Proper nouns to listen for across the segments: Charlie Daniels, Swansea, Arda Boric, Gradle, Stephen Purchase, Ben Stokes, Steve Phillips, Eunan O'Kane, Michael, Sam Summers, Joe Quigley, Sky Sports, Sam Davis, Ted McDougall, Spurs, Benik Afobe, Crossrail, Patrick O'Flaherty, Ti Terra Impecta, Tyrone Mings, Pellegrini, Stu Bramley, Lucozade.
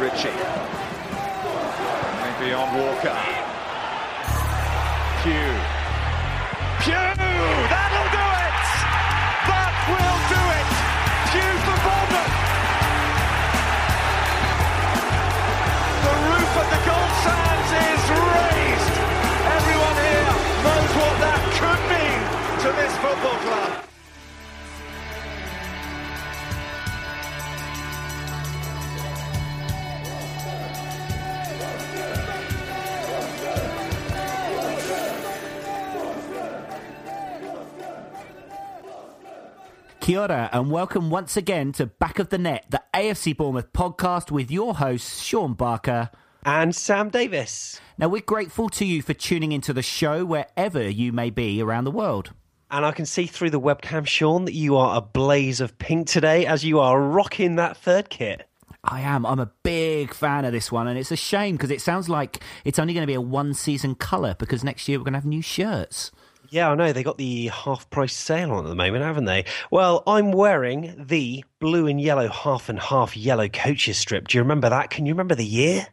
Ritchie, maybe on Walker. Pugh, that'll do it. That will do it. Pugh for Bournemouth. The roof at the Gold Sands is raised. Everyone here knows what that could mean to this football club. Kia ora and welcome once again to Back of the Net, the AFC Bournemouth podcast with your hosts, Sean Barker and Sam Davis. Now, we're grateful to you for tuning into the show wherever you may be around the world. And I can see through the webcam, Sean, that you are a blaze of pink today as you are rocking that third kit. I am. I'm a big fan of this one, and it's a shame because it sounds like it's only going to be a one-season colour because next year we're going to have new shirts. Yeah, I know. They got the half-price sale on at the moment, haven't they? Well, I'm wearing the blue and yellow half and half yellow coaches strip. Do you remember that? Can you remember the year?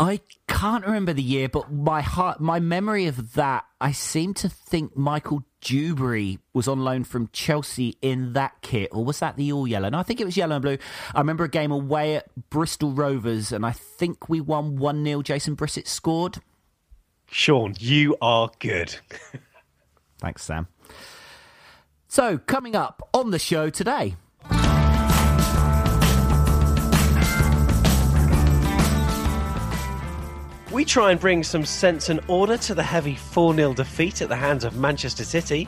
I can't remember the year, but my memory of that, I seem to think Michael Dewberry was on loan from Chelsea in that kit, or was that the all yellow? No, I think it was yellow and blue. I remember a game away at Bristol Rovers, and I think we won 1-0. Jason Brissett scored. Sean, you are good. Thanks, Sam. So, coming up on the show today. We try and bring some sense and order to the heavy 4-0 defeat at the hands of Manchester City.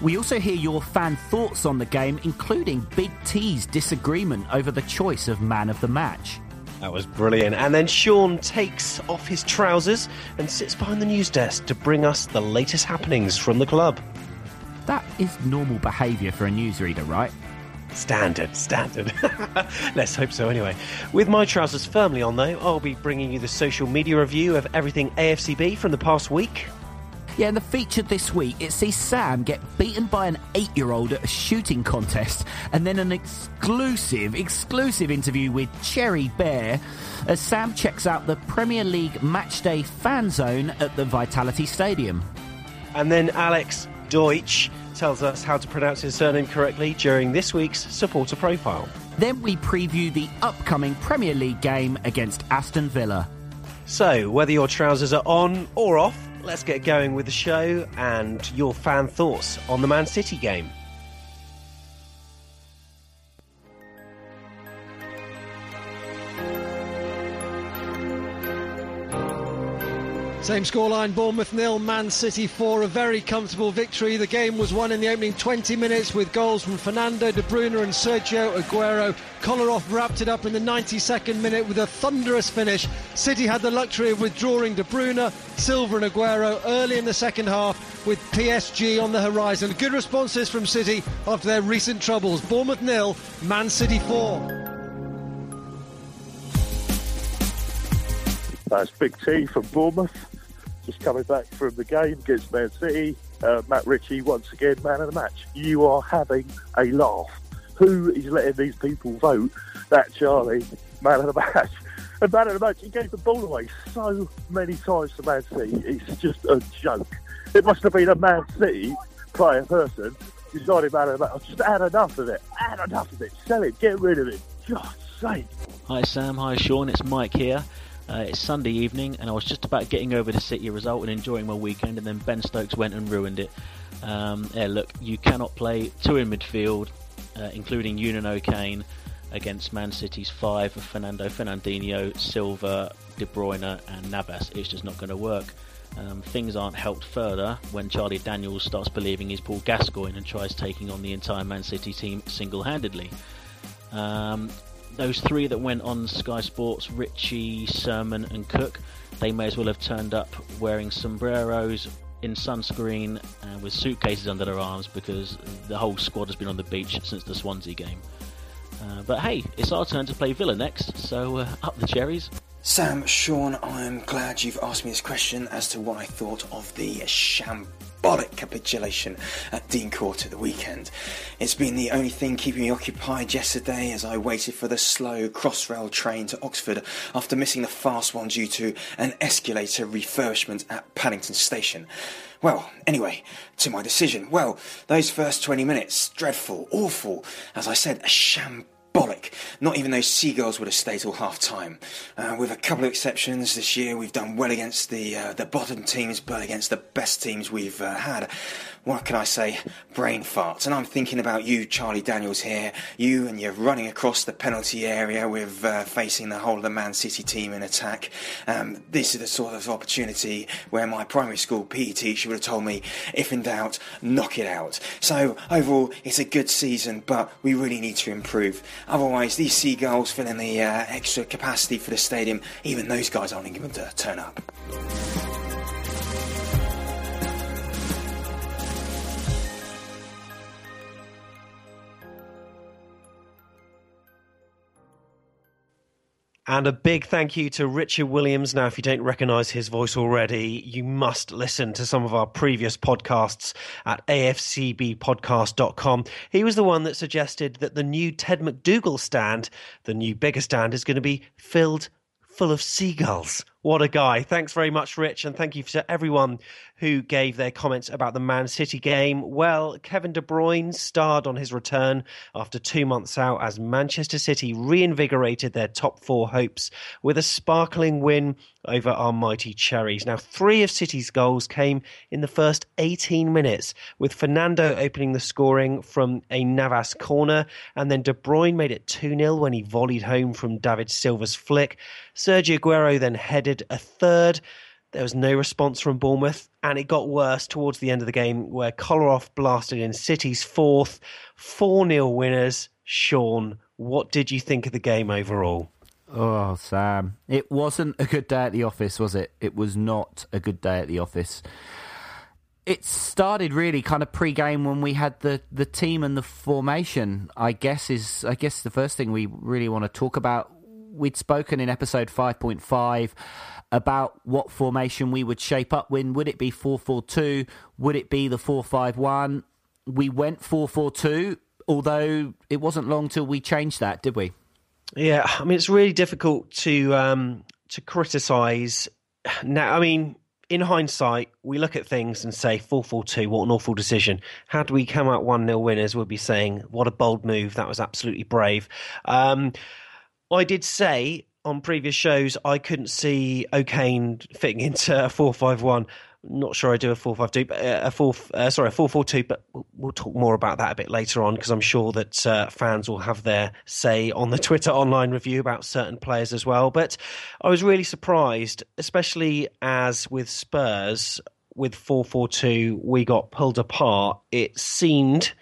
We also hear your fan thoughts on the game, including Big T's disagreement over the choice of man of the match. That was brilliant. And then Sean takes off his trousers and sits behind the news desk to bring us the latest happenings from the club. That is normal behaviour for a newsreader, right? Standard. Let's hope so anyway. With my trousers firmly on, though, I'll be bringing you the social media review of everything AFCB from the past week. Yeah, and the feature this week, it sees Sam get beaten by an 8-year-old at a shooting contest, and then an exclusive interview with Cherry Bear as Sam checks out the Premier League Matchday fan zone at the Vitality Stadium. And then Alex Deutsch tells us how to pronounce his surname correctly during this week's supporter profile. Then we preview the upcoming Premier League game against Aston Villa. So, whether your trousers are on or off, let's get going with the show and your fan thoughts on the Man City game. Same scoreline, Bournemouth 0, Man City 4, a very comfortable victory. The game was won in the opening 20 minutes with goals from Fernando, De Bruyne and Sergio Aguero. Kolarov wrapped it up in the 92nd minute with a thunderous finish. City had the luxury of withdrawing De Bruyne, Silva and Aguero early in the second half with PSG on the horizon. Good responses from City after their recent troubles. Bournemouth 0, Man City 4. That's Big T for Bournemouth. Just coming back from the game against Man City. Matt Ritchie, once again, man of the match. You are having a laugh. Who is letting these people vote that Charlie man of the match? And man of the match, he gave the ball away so many times to Man City. It's just a joke. It must have been a Man City player person decided man of the match. I've just had enough of it. Sell it. Get rid of it. God's sake. Hi, Sam. Hi, Sean. It's Mike here. It's Sunday evening and I was just about getting over the City result and enjoying my weekend, and then Ben Stokes went and ruined it. Look, you cannot play two in midfield, including Eunan O'Kane, against Man City's five of Fernando, Fernandinho, Silva, De Bruyne and Navas. It's just not going to work. Things aren't helped further when Charlie Daniels starts believing he's Paul Gascoigne and tries taking on the entire Man City team single-handedly. Those three that went on Sky Sports, Ritchie, Sermon and Cook, they may as well have turned up wearing sombreros, in sunscreen and with suitcases under their arms, because the whole squad has been on the beach since the Swansea game. But hey, it's our turn to play Villa next, so up the cherries. Sam, Sean, I'm glad you've asked me this question as to what I thought of the shambolic capitulation at Dean Court at the weekend. It's been the only thing keeping me occupied yesterday as I waited for the slow Crossrail train to Oxford after missing the fast one due to an escalator refurbishment at Paddington Station. Well, anyway, to my decision. Well, those first 20 minutes, dreadful, awful, as I said, a shambolic. Not even those seagulls would have stayed till half-time. With a couple of exceptions this year, we've done well against the bottom teams, but against the best teams we've had. What can I say? Brain farts. And I'm thinking about you, Charlie Daniels, here. You and you're running across the penalty area with facing the whole of the Man City team in attack. This is the sort of opportunity where my primary school PE teacher would have told me, if in doubt, knock it out. So, overall, it's a good season, but we really need to improve. Otherwise, these seagulls filling the extra capacity for the stadium, even those guys aren't going to turn up. And a big thank you to Richard Williams. Now, if you don't recognise his voice already, you must listen to some of our previous podcasts at afcbpodcast.com. He was the one that suggested that the new Ted McDougall stand, the new bigger stand, is going to be filled full of seagulls. What a guy. Thanks very much, Rich, and thank you to everyone who gave their comments about the Man City game. Well, Kevin De Bruyne starred on his return after 2 months out as Manchester City reinvigorated their top four hopes with a sparkling win over our mighty Cherries. Now, three of City's goals came in the first 18 minutes, with Fernando opening the scoring from a Navas corner, and then De Bruyne made it 2-0 when he volleyed home from David Silva's flick. Sergio Aguero then headed a third. There was no response from Bournemouth, and it got worse towards the end of the game where Kolarov blasted in City's fourth. 4-0 winners. Sean, what did you think of the game overall? Oh, Sam, it wasn't a good day at the office, was it? It was not a good day at the office. It started really kind of pre-game when we had the team and the formation, I guess the first thing we really want to talk about. We'd spoken in episode 5.5 about what formation we would shape up in. Would it be 4-4-2? Would it be the 4-5-1? We went 4-4-2, although it wasn't long till we changed that, did we? Yeah, I mean, it's really difficult to criticise. Now, I mean, in hindsight, we look at things and say 4-4-2, what an awful decision. Had we come out 1-0 winners, we'd be saying, what a bold move. That was absolutely brave. I did say on previous shows, I couldn't see O'Kane fitting into a 4-5-1. Not sure I do a 4-5-2, but a 4-4-2. But we'll talk more about that a bit later on, because I'm sure that fans will have their say on the Twitter online review about certain players as well. But I was really surprised, especially as with Spurs, with 4-4-2, we got pulled apart. It seemed,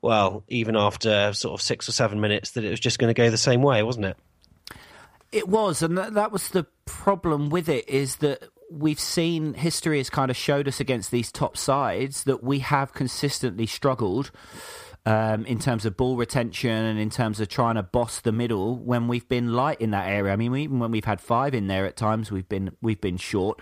well, even after sort of 6 or 7 minutes, that it was just going to go the same way, wasn't it? It was, and that was the problem with it, is that we've seen history has kind of showed us against these top sides that we have consistently struggled in terms of ball retention and in terms of trying to boss the middle when we've been light in that area. I mean, even when we've had five in there at times, we've been short.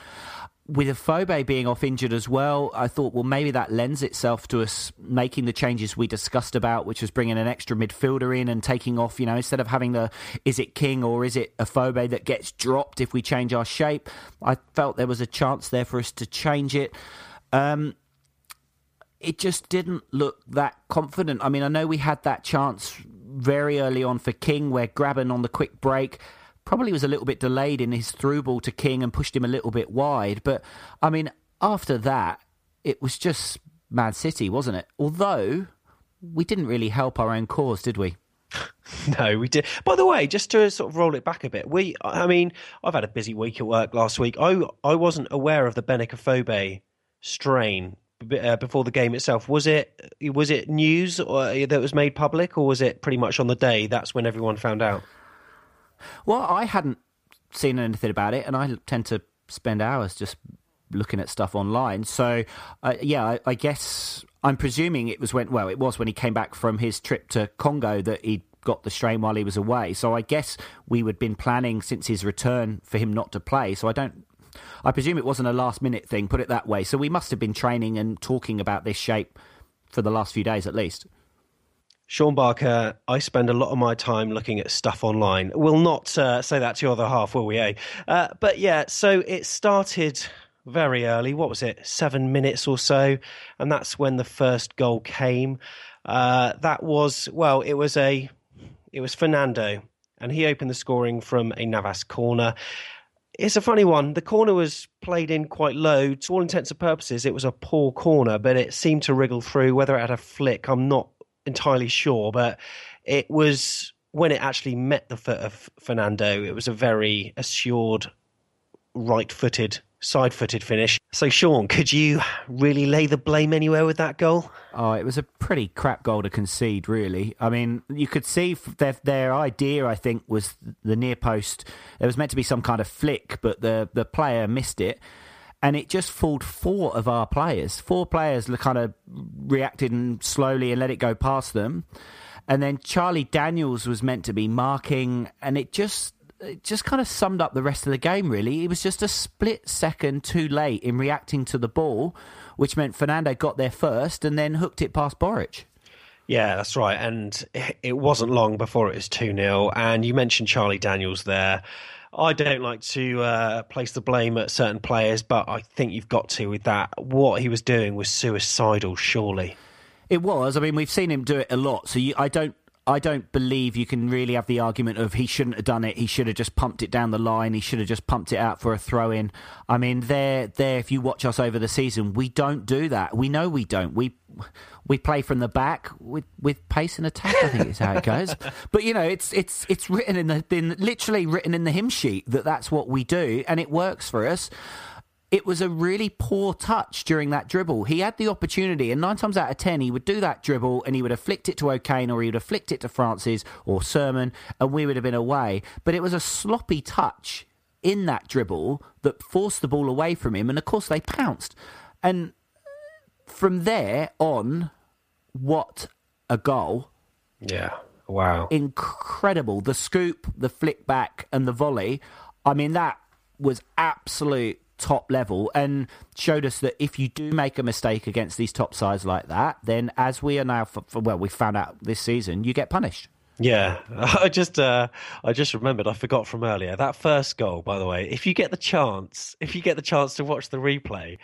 With Afobe being off injured as well, I thought, well, maybe that lends itself to us making the changes we discussed about, which was bringing an extra midfielder in and taking off, you know, instead of having the, is it King or is it Afobe that gets dropped if we change our shape? I felt there was a chance there for us to change it. It just didn't look that confident. I mean, I know we had that chance very early on for King where Graben on the quick break probably was a little bit delayed in his through ball to King and pushed him a little bit wide. But, I mean, after that, it was just Man City, wasn't it? Although, we didn't really help our own cause, did we? No, we did. By the way, just to sort of roll it back a bit, I've had a busy week at work last week. I wasn't aware of the Benik Afobe strain before the game itself. Was it news that was made public, or was it pretty much on the day? That's when everyone found out. Well, I hadn't seen anything about it, and I tend to spend hours just looking at stuff online. So, I guess I'm presuming it was when he came back from his trip to Congo that he'd got the strain while he was away. So I guess we would have been planning since his return for him not to play. So I presume it wasn't a last minute thing, put it that way. So we must have been training and talking about this shape for the last few days at least. Sean Barker, I spend a lot of my time looking at stuff online. We'll not say that to your other half, will we, eh? But yeah, so it started very early. What was it? 7 minutes or so. And that's when the first goal came. It was Fernando, and he opened the scoring from a Navas corner. It's a funny one. The corner was played in quite low. To all intents and purposes, it was a poor corner, but it seemed to wriggle through. Whether it had a flick, I'm not entirely sure, but it was when it actually met the foot of Fernando, it was a very assured right-footed, side-footed finish. So, Sean, could you really lay the blame anywhere with that goal? Oh, it was a pretty crap goal to concede, really. I mean, you could see their idea, I think, was the near post. There was meant to be some kind of flick, but the player missed it. And it just fooled four of our players. Four players kind of reacted and slowly and let it go past them. And then Charlie Daniels was meant to be marking, and it just kind of summed up the rest of the game, really. It was just a split second too late in reacting to the ball, which meant Fernando got there first and then hooked it past Boric. Yeah, that's right. And it wasn't long before it was 2-0. And you mentioned Charlie Daniels there. I don't like to place the blame at certain players, but I think you've got to with that. What he was doing was suicidal, surely. It was. I mean, we've seen him do it a lot. So I don't believe you can really have the argument of he shouldn't have done it, he should have just pumped it down the line, he should have just pumped it out for a throw-in. I mean, there. If you watch us over the season, we don't do that. We know we don't. We play from the back with pace and attack, I think is how it goes. But, you know, it's written literally written in the hymn sheet that's what we do, and it works for us. It was a really poor touch during that dribble. He had the opportunity, and 9 times out of 10, he would do that dribble and he would have flicked it to O'Kane, or he would have flicked it to Francis or Sermon, and we would have been away. But it was a sloppy touch in that dribble that forced the ball away from him, and of course they pounced. And from there on, what a goal. Yeah, wow. Incredible. The scoop, the flick back and the volley. I mean, that was absolute top level, and showed us that if you do make a mistake against these top sides like that, then as we are now, we found out this season, you get punished. Yeah, I just remembered, I forgot from earlier, that first goal, by the way, if you get the chance to watch the replay,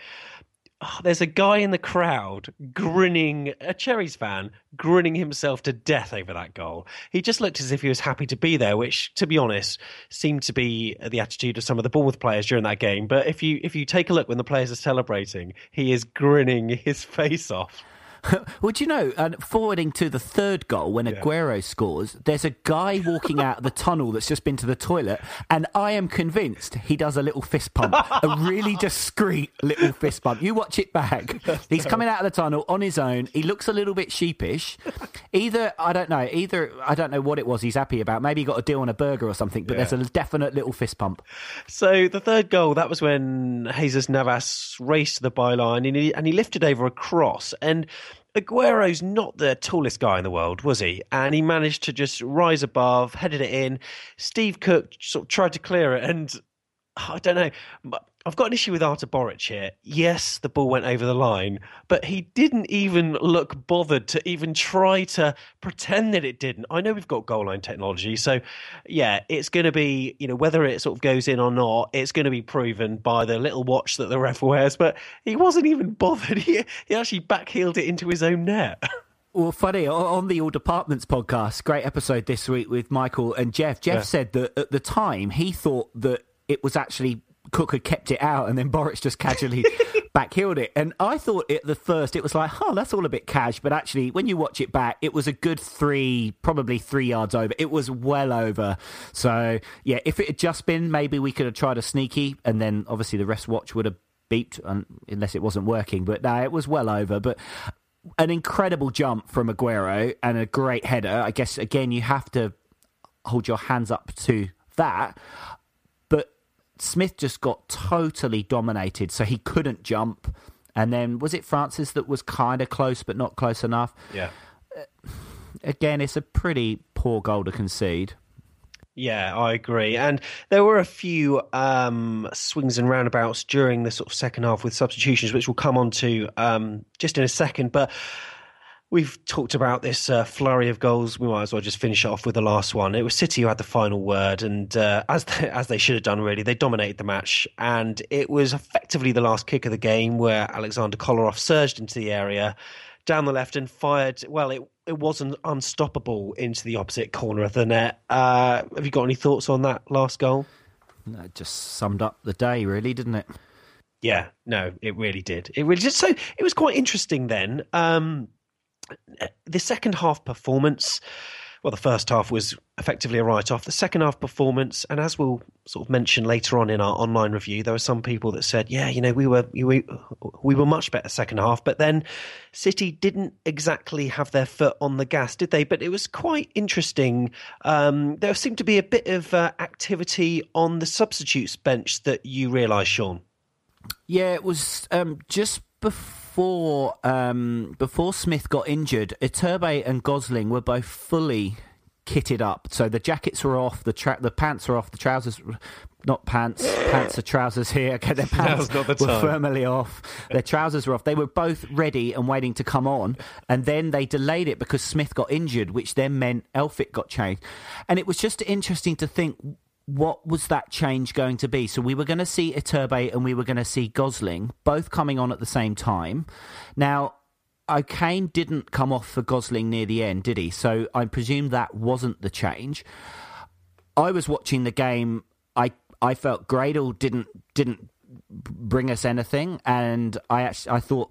there's a guy in the crowd grinning, a Cherries fan, grinning himself to death over that goal. He just looked as if he was happy to be there, which, to be honest, seemed to be the attitude of some of the Bournemouth players during that game. But if you take a look when the players are celebrating, he is grinning his face off. Well, do you know, forwarding to the third goal when Aguero scores, there's a guy walking out of the tunnel that's just been to the toilet, and I am convinced he does a little fist pump, a really discreet little fist pump. You watch it back. He's coming out of the tunnel on his own. He looks a little bit sheepish. I don't know what it was he's happy about. Maybe he got a deal on a burger or something, but there's a definite little fist pump. So the third goal, that was when Jesus Navas raced to the byline, and he lifted over a cross, and Aguero's not the tallest guy in the world, was he? And he managed to just rise above, headed it in. Steve Cook sort of tried to clear it, and I don't know. I've got an issue with Arda Boric here. Yes, the ball went over the line, but he didn't even look bothered to even try to pretend that it didn't. I know we've got goal line technology, so yeah, it's going to be, you know, whether it sort of goes in or not, it's going to be proven by the little watch that the ref wears, but he wasn't even bothered. He actually backheeled it into his own net. Well, funny, on the All Departments podcast, great episode this week with Michael and Jeff. Jeff said that at the time he thought that it was actually Cook had kept it out, and then Boric just casually backheeled it. And I thought at the first it was like, oh, that's all a bit cash. But actually, when you watch it back, it was a good probably three yards over. It was well over. So, yeah, if it had just been, maybe we could have tried a sneaky. And then, obviously, the rest watch would have beeped, unless it wasn't working. But, no, it was well over. But an incredible jump from Aguero and a great header. I guess, again, you have to hold your hands up to that. Smith just got totally dominated, so he couldn't jump. And then was it Francis that was kind of close but not close enough? Yeah. Again, it's a pretty poor goal to concede. Yeah, I agree. And there were a few swings and roundabouts during the sort of second half with substitutions, which we'll come on to just in a second. But we've talked about this flurry of goals. We might as well just finish off with the last one. It was City who had the final word, and as they should have done, really, they dominated the match. And it was effectively the last kick of the game where Alexander Kolarov surged into the area, down the left, and fired. Well, it wasn't unstoppable into the opposite corner of the net. Have you got any thoughts on that last goal? That just summed up the day, really, didn't it? Yeah, no, it really did. It really did. So it was quite interesting then. The second half performance, well, the first half was effectively a write-off. The second half performance, and as we'll sort of mention later on in our online review, there were some people that said, yeah, you know, we were much better second half, but then City didn't exactly have their foot on the gas, did they? But it was quite interesting. There seemed to be a bit of activity on the substitutes bench that you realise, Sean. Yeah, it was just before Smith got injured, Iturbe and Gosling were both fully kitted up. So the jackets were off, the pants were off, the trousers, not pants, pants are trousers here. Okay, their pants were firmly off. Their trousers were off. They were both ready and waiting to come on. And then they delayed it because Smith got injured, which then meant Elphick got changed. And it was just interesting to think, what was that change going to be? So we were going to see Iturbe and we were going to see Gosling, both coming on at the same time. Now, O'Kane didn't come off for Gosling near the end, did he? So I presume that wasn't the change. I was watching the game. I felt Gradle didn't bring us anything. And I thought,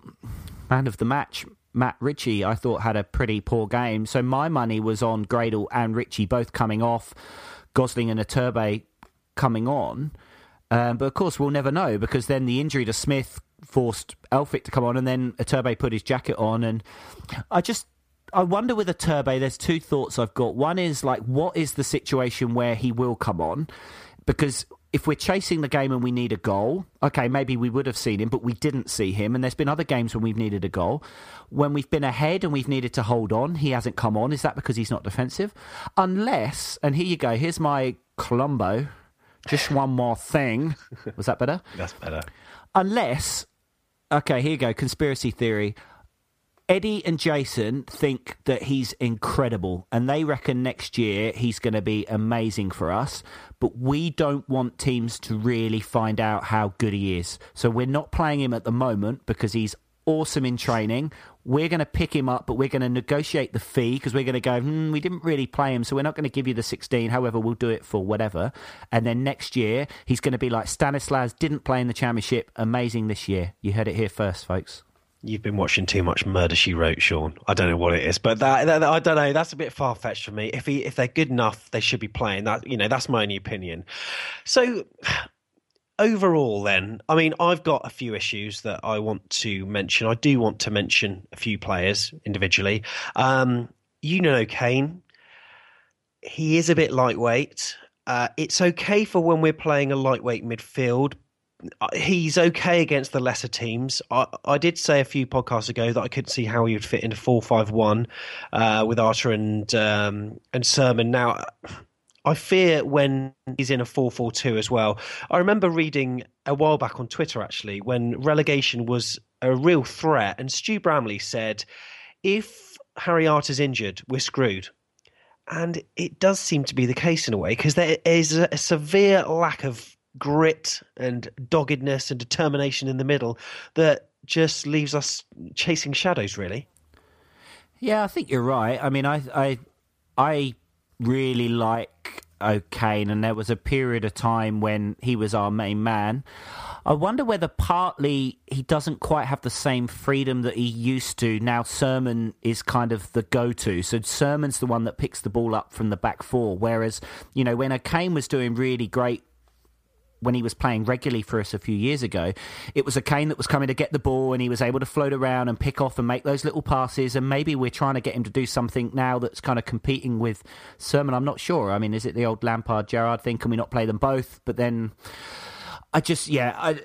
man of the match, Matt Ritchie, I thought had a pretty poor game. So my money was on Gradle and Ritchie both coming off, Gosling and Iturbe coming on. But of course, we'll never know, because then the injury to Smith forced Elphick to come on, and then Iturbe put his jacket on. And I wonder with Iturbe, there's two thoughts I've got. One is, like, what is the situation where he will come on? Because if we're chasing the game and we need a goal, okay, maybe we would have seen him, but we didn't see him. And there's been other games when we've needed a goal. When we've been ahead and we've needed to hold on, he hasn't come on. Is that because he's not defensive? Unless, and here you go, here's my Colombo, just one more thing. Was that better? That's better. Unless, okay, here you go, conspiracy theory. Eddie and Jason think that he's incredible, and they reckon next year he's going to be amazing for us, but we don't want teams to really find out how good he is. So we're not playing him at the moment because he's awesome in training. We're going to pick him up, but we're going to negotiate the fee, because we're going to go, we didn't really play him, so we're not going to give you the 16. However, we'll do it for whatever. And then next year, he's going to be like Stanislas, didn't play in the championship, amazing this year. You heard it here first, folks. You've been watching too much Murder, She Wrote, Sean. I don't know what it is, but that I don't know. That's a bit far-fetched for me. If they're good enough, they should be playing. That, you know, that's my only opinion. So overall, then, I mean, I've got a few issues that I want to mention. I do want to mention a few players individually. Eunan O'Kane, he is a bit lightweight. It's okay for when we're playing a lightweight midfield. He's okay against the lesser teams. I did say a few podcasts ago that I couldn't see how he would fit into 4-5-1 with Arda and Sermon. Now, I fear when he's in a 4-4-2 as well. I remember reading a while back on Twitter, actually, when relegation was a real threat, and Stu Bramley said, if Harry Arter's injured, we're screwed. And it does seem to be the case in a way, because there is a severe lack of grit and doggedness and determination in the middle that just leaves us chasing shadows, really. Yeah, I think you're right. I mean, I really like O'Kane, and there was a period of time when he was our main man. I wonder whether partly he doesn't quite have the same freedom that he used to. Now Sermon is kind of the go-to. So Sermon's the one that picks the ball up from the back four. Whereas, you know, when O'Kane was doing really great, when he was playing regularly for us a few years ago, it was O'Kane that was coming to get the ball and he was able to float around and pick off and make those little passes. And maybe we're trying to get him to do something now that's kind of competing with Sermon. I'm not sure. I mean, is it the old Lampard-Gerrard thing? Can we not play them both? But then I just, yeah,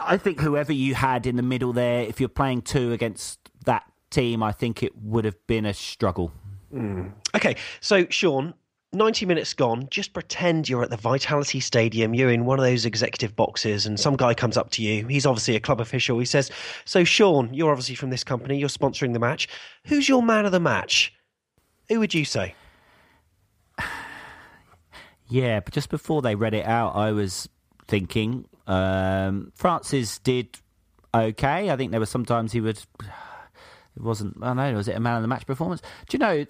I think whoever you had in the middle there, if you're playing two against that team, I think it would have been a struggle. Mm. Okay, so Sean, 90 minutes gone, just pretend you're at the Vitality Stadium, you're in one of those executive boxes and some guy comes up to you, he's obviously a club official, he says, so Sean, you're obviously from this company, you're sponsoring the match, who's your man of the match? Who would you say? Yeah, but just before they read it out, I was thinking Francis did okay. I think there were sometimes he would, it wasn't, I don't know, was it a man of the match performance? Do you know,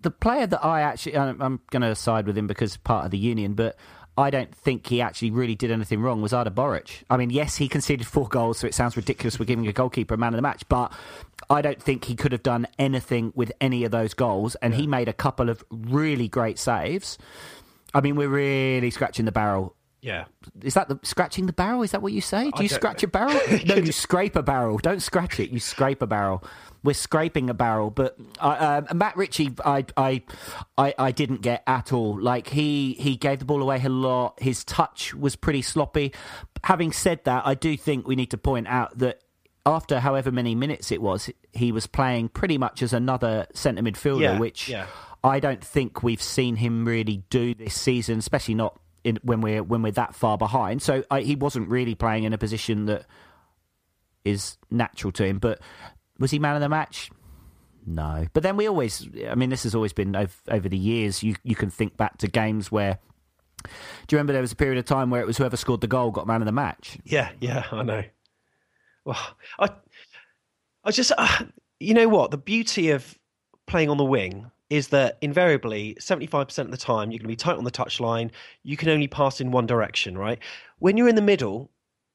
the player that I actually, I'm going to side with him because part of the union, but I don't think he actually really did anything wrong, was Arda Boric. I mean, yes, he conceded 4 goals, so it sounds ridiculous we're giving a goalkeeper a man of the match, but I don't think he could have done anything with any of those goals, and he made a couple of really great saves. I mean, we're really scratching the barrel. Yeah. Is that the scratching the barrel? Is that what you say? Do you scratch a barrel? No, you scrape a barrel. Don't scratch it. You scrape a barrel. We're scraping a barrel. But Matt Ritchie, I didn't get at all. Like, he gave the ball away a lot. His touch was pretty sloppy. Having said that, I do think we need to point out that after however many minutes it was, he was playing pretty much as another centre midfielder, which I don't think we've seen him really do this season, especially not when we're that far behind. So he wasn't really playing in a position that is natural to him. But was he man of the match? No. But then we always, I mean, this has always been over the years, you can think back to games where, do you remember there was a period of time where it was whoever scored the goal got man of the match? Yeah, I know. Well, I just, you know what, the beauty of playing on the wing is that invariably, 75% of the time, you're going to be tight on the touchline. You can only pass in one direction, right? When you're in the middle,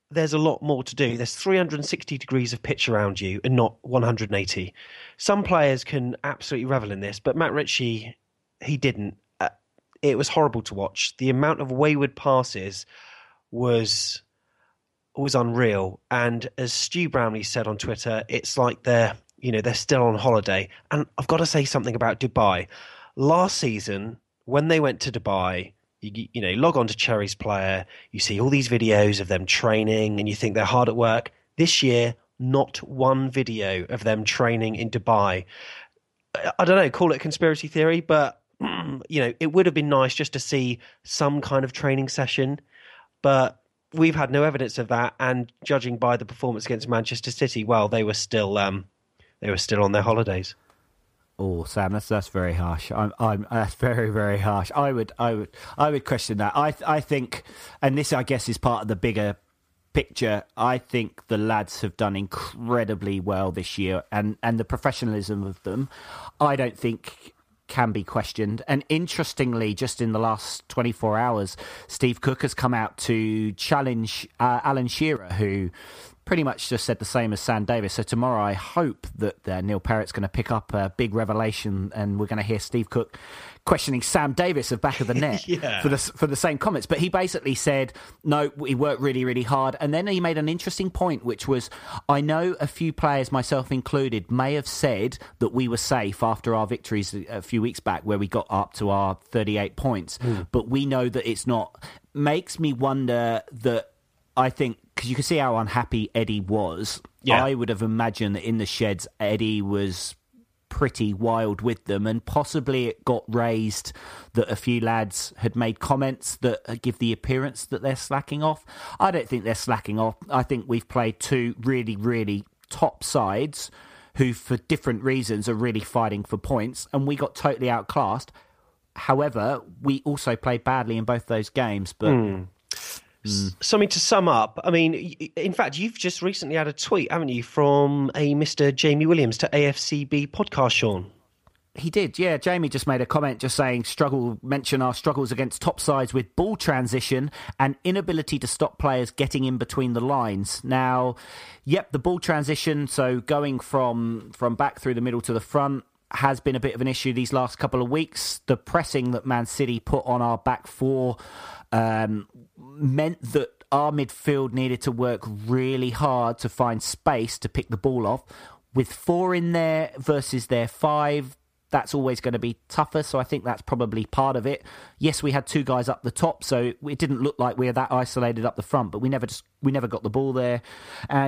there's a lot more to do. There's 360 degrees of pitch around you and not 180. Some players can absolutely revel in this, but Matt Ritchie, he didn't. It was horrible to watch. The amount of wayward passes was unreal. And as Stu Brownlee said on Twitter, it's like they're still on holiday. And I've got to say something about Dubai. Last season, when they went to Dubai, you log on to Cherry's Player, you see all these videos of them training and you think they're hard at work. This year, not one video of them training in Dubai. I don't know, call it conspiracy theory, but it would have been nice just to see some kind of training session. But we've had no evidence of that. And judging by the performance against Manchester City, well, they were still... They were still on their holidays. Oh, Sam, that's very harsh. That's very, very harsh. I would question that. I think, and this I guess is part of the bigger picture. I think the lads have done incredibly well this year, and the professionalism of them, I don't think can be questioned. And interestingly, just in the last 24 hours, Steve Cook has come out to challenge Alan Shearer, who pretty much just said the same as Sam Davis. So tomorrow I hope that Neil Perrett's going to pick up a big revelation and we're going to hear Steve Cook questioning Sam Davis of back of the net for the same comments. But he basically said, no, he worked really, really hard. And then he made an interesting point, which was, I know a few players, myself included, may have said that we were safe after our victories a few weeks back where we got up to our 38 points. Mm. But we know that it's not. Makes me wonder that I think, because you can see how unhappy Eddie was. Yeah. I would have imagined that in the sheds, Eddie was pretty wild with them, and possibly it got raised that a few lads had made comments that give the appearance that they're slacking off. I don't think they're slacking off. I think we've played two really, really top sides who, for different reasons, are really fighting for points, and we got totally outclassed. However, we also played badly in both those games, but... Mm. Something to sum up. I mean, in fact, you've just recently had a tweet, haven't you, from a Mr. Jamie Williams to AFCB podcast, Sean? He did, yeah. Jamie just made a comment just saying, mention our struggles against top sides with ball transition and inability to stop players getting in between the lines. Now, yep, the ball transition, so going from back through the middle to the front, has been a bit of an issue these last couple of weeks. The pressing that Man City put on our back four meant that our midfield needed to work really hard to find space to pick the ball off. With four in there versus their five, that's always going to be tougher, so I think that's probably part of it. Yes, we had two guys up the top, so it didn't look like we were that isolated up the front, but we never got the ball there.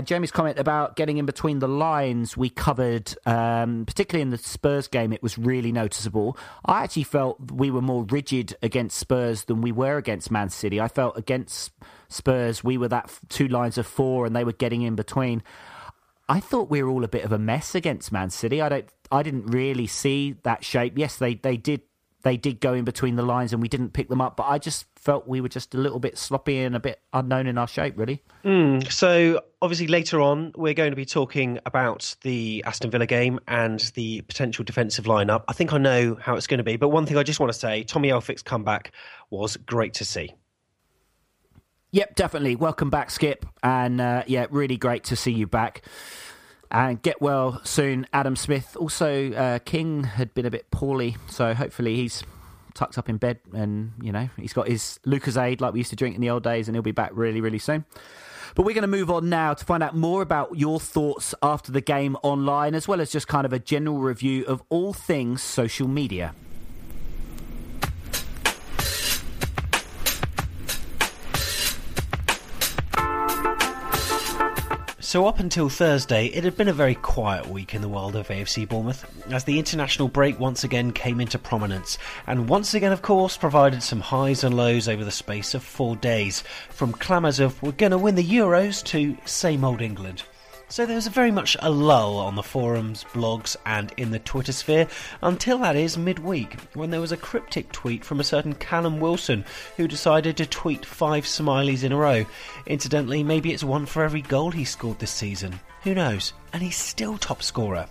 Jamie's comment about getting in between the lines we covered, particularly in the Spurs game, it was really noticeable. I actually felt we were more rigid against Spurs than we were against Man City. I felt against Spurs we were that two lines of four and they were getting in between. I thought we were all a bit of a mess against Man City. I didn't really see that shape. Yes, they did go in between the lines and we didn't pick them up, but I just felt we were just a little bit sloppy and a bit unknown in our shape, really. So obviously later on, we're going to be talking about the Aston Villa game and the potential defensive lineup. I think I know how it's going to be, but one thing I just want to say, Tommy Elphick's comeback was great to see. Yep, definitely. Welcome back, Skip. And yeah, really great to see you back. And get well soon, Adam Smith. Also, King had been a bit poorly, so hopefully he's tucked up in bed and, you know, he's got his Lucozade like we used to drink in the old days and he'll be back really, really soon. But we're going to move on now to find out more about your thoughts after the game online, as well as just kind of a general review of all things social media. So up until Thursday, it had been a very quiet week in the world of AFC Bournemouth, as the international break once again came into prominence, and once again, of course, provided some highs and lows over the space of 4 days, from clamours of "we're going to win the Euros" to "same old England." So there was very much a lull on the forums, blogs and in the Twitter sphere, until that is midweek, when there was a cryptic tweet from a certain Callum Wilson, who decided to tweet 5 smileys in a row. Incidentally, maybe it's one for every goal he scored this season. Who knows? And he's still top scorer.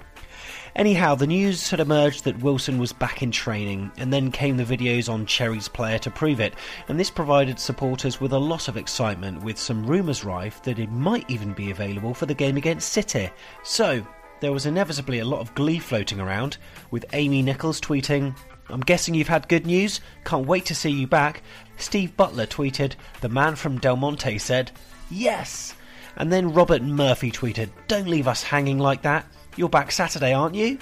Anyhow, the news had emerged that Wilson was back in training, and then came the videos on Cherry's player to prove it, and this provided supporters with a lot of excitement, with some rumours rife that it might even be available for the game against City. So, there was inevitably a lot of glee floating around, with Amy Nichols tweeting, "I'm guessing you've had good news? Can't wait to see you back." Steve Butler tweeted, "The man from Del Monte said, yes!" And then Robert Murphy tweeted, "Don't leave us hanging like that. You're back Saturday, aren't you?"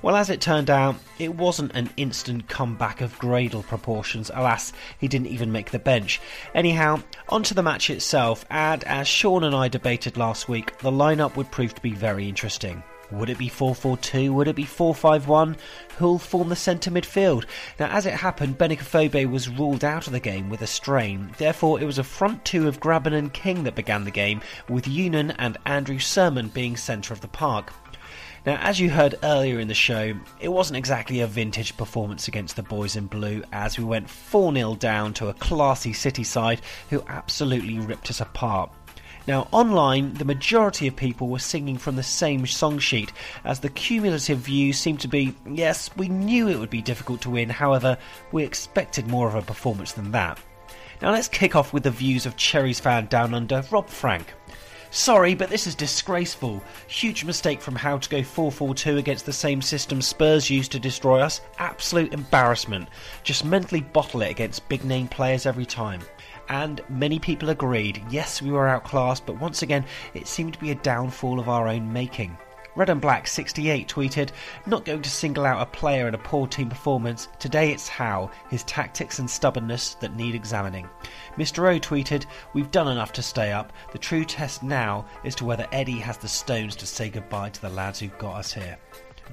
Well, as it turned out, it wasn't an instant comeback of Gradle proportions. Alas, he didn't even make the bench. Anyhow, onto the match itself, and as Sean and I debated last week, the lineup would prove to be very interesting. Would it be 4-4-2? Would it be 4-5-1? Who'll form the centre midfield? Now, as it happened, Benik Afobe was ruled out of the game with a strain. Therefore, it was a front two of Graben and King that began the game, with Eunan and Andrew Sermon being centre of the park. Now, as you heard earlier in the show, it wasn't exactly a vintage performance against the boys in blue, as we went 4-0 down to a classy City side who absolutely ripped us apart. Now, online, the majority of people were singing from the same song sheet, as the cumulative view seemed to be, yes, we knew it would be difficult to win, however, we expected more of a performance than that. Now, let's kick off with the views of Cherries fan down under, Rob Frank. "Sorry, but this is disgraceful. Huge mistake from Howe to go 4-4-2 against the same system Spurs used to destroy us. Absolute embarrassment. Just mentally bottle it against big-name players every time." And many people agreed. Yes, we were outclassed, but once again, it seemed to be a downfall of our own making. Red and Black 68 tweeted, "Not going to single out a player in a poor team performance. Today it's Howe, his tactics and stubbornness that need examining." Mr. O tweeted, "We've done enough to stay up. The true test now is to whether Eddie has the stones to say goodbye to the lads who got us here."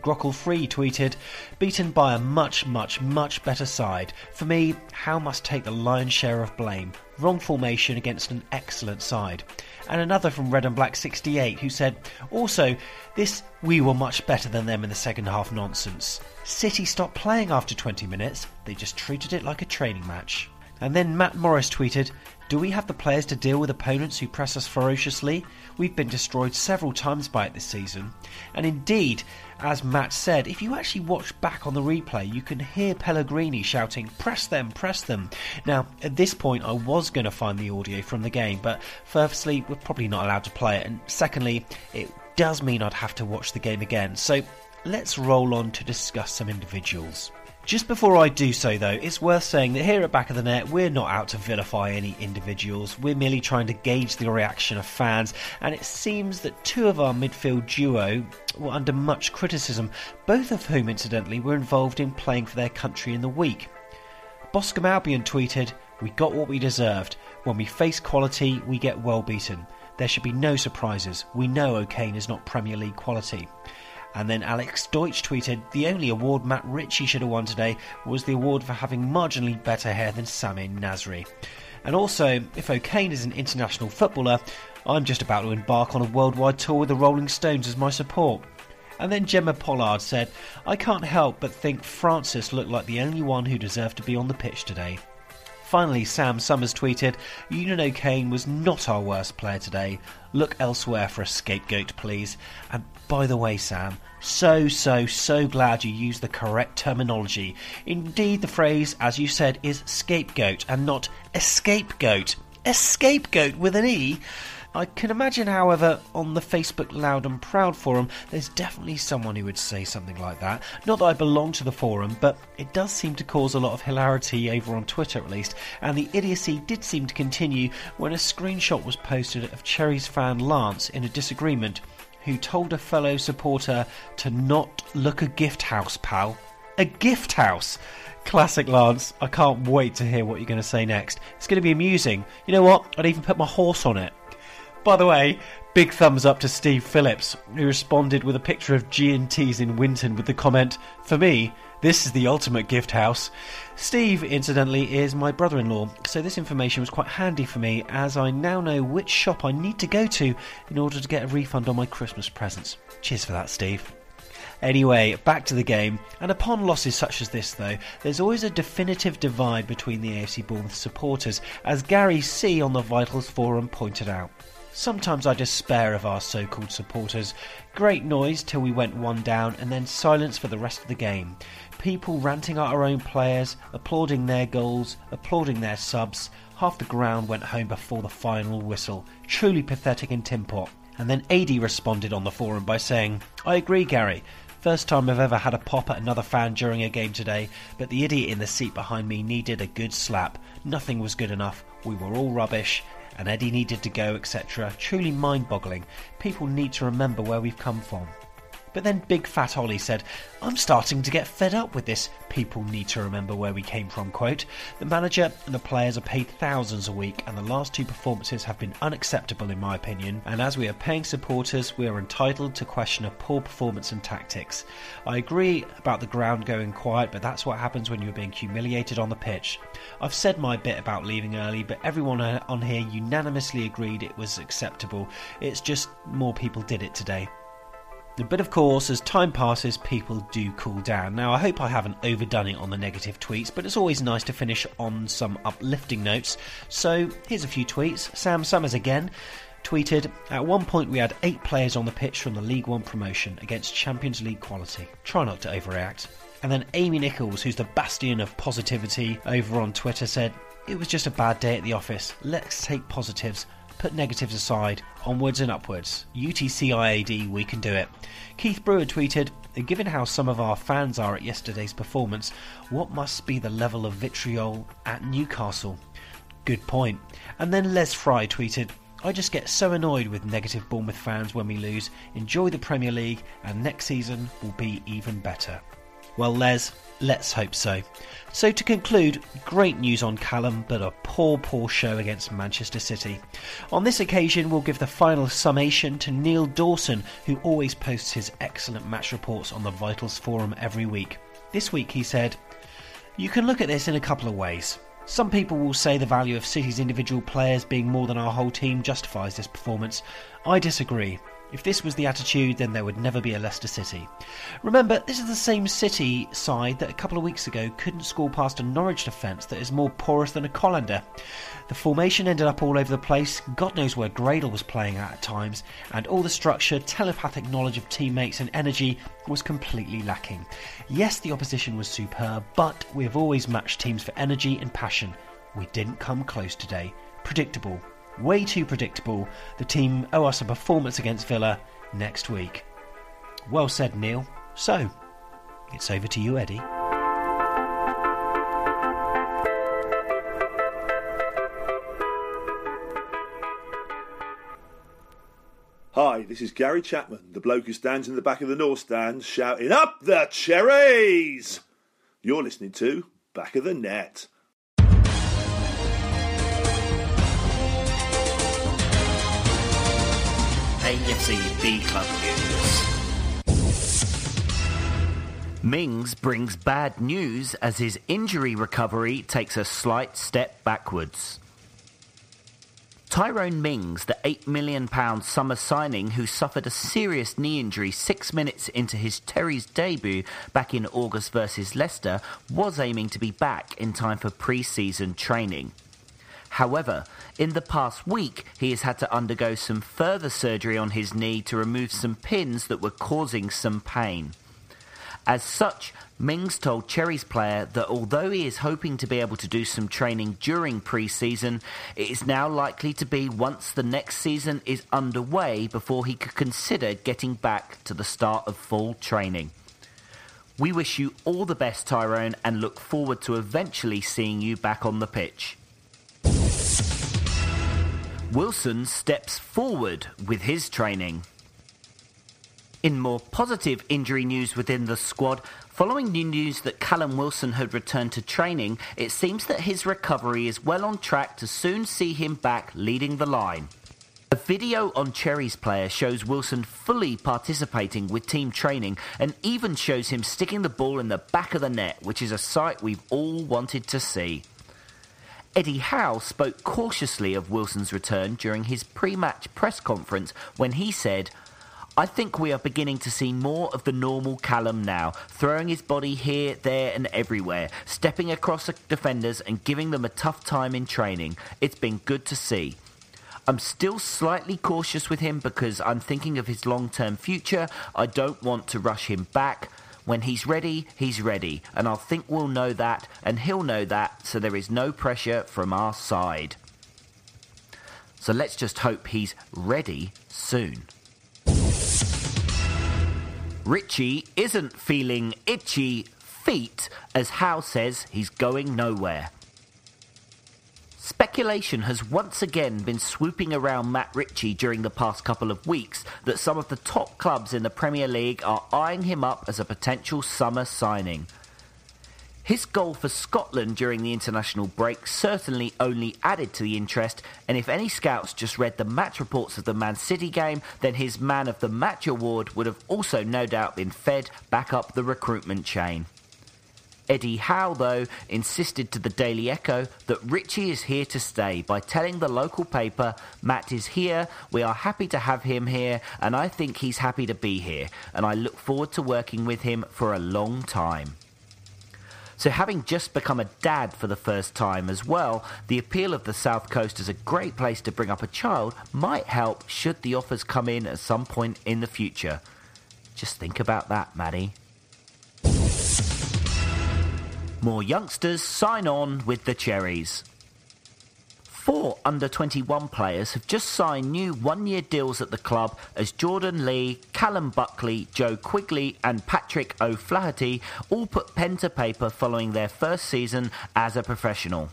Grockle Free tweeted, "Beaten by a much, much, much better side. For me, Howe must take the lion's share of blame. Wrong formation against an excellent side." And another from Red and Black 68 who said, "Also, this 'we were much better than them in the second half' nonsense. City stopped playing after 20 minutes, they just treated it like a training match." And then Matt Morris tweeted, Do we have the players to deal with opponents who press us ferociously? We've been destroyed several times by it this season. And indeed, as Matt said, if you actually watch back on the replay, you can hear Pellegrini shouting, "Press them, press them." Now, at this point, I was going to find the audio from the game, but firstly, we're probably not allowed to play it. And secondly, it does mean I'd have to watch the game again. So let's roll on to discuss some individuals. Just before I do so though, it's worth saying that here at Back of the Net, we're not out to vilify any individuals, we're merely trying to gauge the reaction of fans, and it seems that two of our midfield duo were under much criticism, both of whom incidentally were involved in playing for their country in the week. Boscombe Albion tweeted, "We got what we deserved, when we face quality we get well beaten, there should be no surprises, we know O'Kane is not Premier League quality." And then Alex Deutsch tweeted, "The only award Matt Ritchie should have won today was the award for having marginally better hair than Samir Nasri." And also, if O'Kane is an international footballer, I'm just about to embark on a worldwide tour with the Rolling Stones as my support. And then Gemma Pollard said, "I can't help but think Francis looked like the only one who deserved to be on the pitch today." Finally, Sam Summers tweeted, "Eunan O'Kane was not our worst player today. Look elsewhere for a scapegoat, please. And by the way, Sam, so glad you used the correct terminology. Indeed, the phrase, as you said, is scapegoat and not escapegoat. Escapegoat with an E. I can imagine, however, on the Facebook Loud and Proud forum, there's definitely someone who would say something like that. Not that I belong to the forum, but it does seem to cause a lot of hilarity over on Twitter at least, and the idiocy did seem to continue when a screenshot was posted of Cherries fan Lance in a disagreement, who told a fellow supporter to not look a gift house, pal. A gift house! Classic Lance, I can't wait to hear what you're going to say next. It's going to be amusing. You know what? I'd even put my horse on it. By the way, big thumbs up to Steve Phillips, who responded with a picture of G&T's in Winton with the comment, "For me, this is the ultimate gift house." Steve, incidentally, is my brother-in-law, so this information was quite handy for me, as I now know which shop I need to go to in order to get a refund on my Christmas presents. Cheers for that, Steve. Anyway, back to the game, and upon losses such as this though, there's always a definitive divide between the AFC Bournemouth supporters, as Gary C on the Vitals forum pointed out. "Sometimes I despair of our so-called supporters. Great noise till we went one down and then silence for the rest of the game. People ranting at our own players, applauding their goals, applauding their subs. Half the ground went home before the final whistle. Truly pathetic and tin pot." And then AD responded on the forum by saying, "I agree, Gary. First time I've ever had a pop at another fan during a game today, but the idiot in the seat behind me needed a good slap. Nothing was good enough. We were all rubbish. And Eddie needed to go, etc. Truly mind-boggling. People need to remember where we've come from." But then Big Fat Ollie said, "I'm starting to get fed up with this 'people need to remember where we came from' quote. The manager and the players are paid thousands a week, and the last two performances have been unacceptable in my opinion, and as we are paying supporters, we are entitled to question a poor performance and tactics. I agree about the ground going quiet, but that's what happens when you're being humiliated on the pitch. I've said my bit about leaving early, but everyone on here unanimously agreed it was acceptable. It's just more people did it today. But of course, as time passes, people do cool down." Now, I hope I haven't overdone it on the negative tweets, but it's always nice to finish on some uplifting notes. So, here's a few tweets. Sam Summers again tweeted, "At one point we had 8 players on the pitch from the League One promotion against Champions League quality. Try not to overreact." And then Amy Nichols, who's the bastion of positivity over on Twitter, said, "It was just a bad day at the office. Let's take positives. Put negatives aside, onwards and upwards. UTCIAD, we can do it." Keith Brewer tweeted, "Given how some of our fans are at yesterday's performance, what must be the level of vitriol at Newcastle?" Good point. And then Les Fry tweeted, "I just get so annoyed with negative Bournemouth fans when we lose. Enjoy the Premier League and next season will be even better." Well, Les, let's hope so. So to conclude, great news on Callum, but a poor show against Manchester City. On this occasion, we'll give the final summation to Neil Dawson, who always posts his excellent match reports on the Vitals forum every week. This week he said, "You can look at this in a couple of ways. Some people will say the value of City's individual players being more than our whole team justifies this performance. I disagree. If this was the attitude, then there would never be a Leicester City. Remember, this is the same City side that a couple of weeks ago couldn't score past a Norwich defence that is more porous than a colander. The formation ended up all over the place, God knows where Gradle was playing at times, and all the structure, telepathic knowledge of teammates and energy was completely lacking. Yes, the opposition was superb, but we have always matched teams for energy and passion. We didn't come close today. Predictable. Way too predictable. The team owe us a performance against Villa next week. Well said, Neil. So, it's over to you, Eddie. Hi, this is Gary Chapman, the bloke who stands in the back of the North Stand shouting, "Up the cherries!" You're listening to Back of the Net. AFC B Club News. Mings brings bad news as his injury recovery takes a slight step backwards. Tyrone Mings, the £8 million summer signing who suffered a serious knee injury 6 minutes into his Terriers debut back in August versus Leicester, was aiming to be back in time for pre-season training. However, in the past week, he has had to undergo some further surgery on his knee to remove some pins that were causing some pain. As such, Mings told Cherries Player that although he is hoping to be able to do some training during pre-season, it is now likely to be once the next season is underway before he could consider getting back to the start of full training. We wish you all the best, Tyrone, and look forward to eventually seeing you back on the pitch. Wilson steps forward with his training. In more positive injury news within the squad, following new news that Callum Wilson had returned to training, it seems that his recovery is well on track to soon see him back leading the line. A video on Cherries Player shows Wilson fully participating with team training and even shows him sticking the ball in the back of the net, which is a sight we've all wanted to see. Eddie Howe spoke cautiously of Wilson's return during his pre-match press conference when he said, "I think we are beginning to see more of the normal Callum now, throwing his body here, there and everywhere, stepping across defenders and giving them a tough time in training. It's been good to see. I'm still slightly cautious with him because I'm thinking of his long-term future. I don't want to rush him back. When he's ready, and I think we'll know that, and he'll know that, so there is no pressure from our side." So let's just hope he's ready soon. Ritchie isn't feeling itchy feet, as Howe says he's going nowhere. Speculation has once again been swooping around Matt Ritchie during the past couple of weeks that some of the top clubs in the Premier League are eyeing him up as a potential summer signing. His goal for Scotland during the international break certainly only added to the interest, and if any scouts just read the match reports of the Man City game, then his Man of the Match award would have also no doubt been fed back up the recruitment chain. Eddie Howe, though, insisted to the Daily Echo that Ritchie is here to stay by telling the local paper, "Matt is here, we are happy to have him here, and I think he's happy to be here, and I look forward to working with him for a long time." So having just become a dad for the first time as well, the appeal of the South Coast as a great place to bring up a child might help should the offers come in at some point in the future. Just think about that, Maddie. More youngsters sign on with the Cherries. 4 under-21 players have just signed new one-year deals at the club as Jordan Lee, Callum Buckley, Joe Quigley and Patrick O'Flaherty all put pen to paper following their first season as a professional.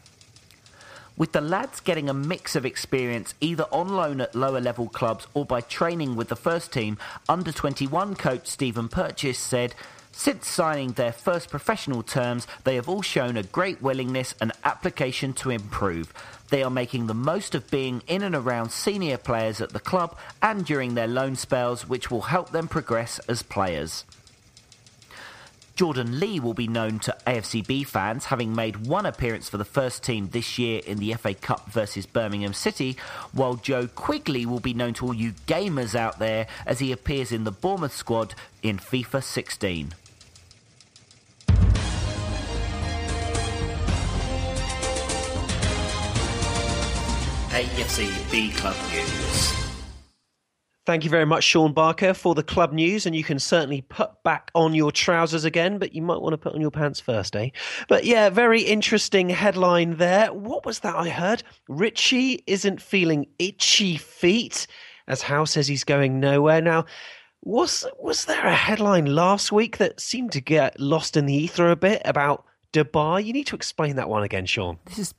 With the lads getting a mix of experience either on loan at lower level clubs or by training with the first team, under-21 coach Stephen Purchase said, "Since signing their first professional terms, they have all shown a great willingness and application to improve. They are making the most of being in and around senior players at the club and during their loan spells, which will help them progress as players." Jordan Lee will be known to AFCB fans, having made one appearance for the first team this year in the FA Cup versus Birmingham City, while Joe Quigley will be known to all you gamers out there as he appears in the Bournemouth squad in FIFA 16. AFCB Club News. Thank you very much, Sean Barker, for the club news. And you can certainly put back on your trousers again, but you might want to put on your pants first, eh? But yeah, very interesting headline there. What was that I heard? Ritchie isn't feeling itchy feet, as Howe says he's going nowhere. Now, was there a headline last week that seemed to get lost in the ether a bit about Dubai? You need to explain that one again, Sean. This is,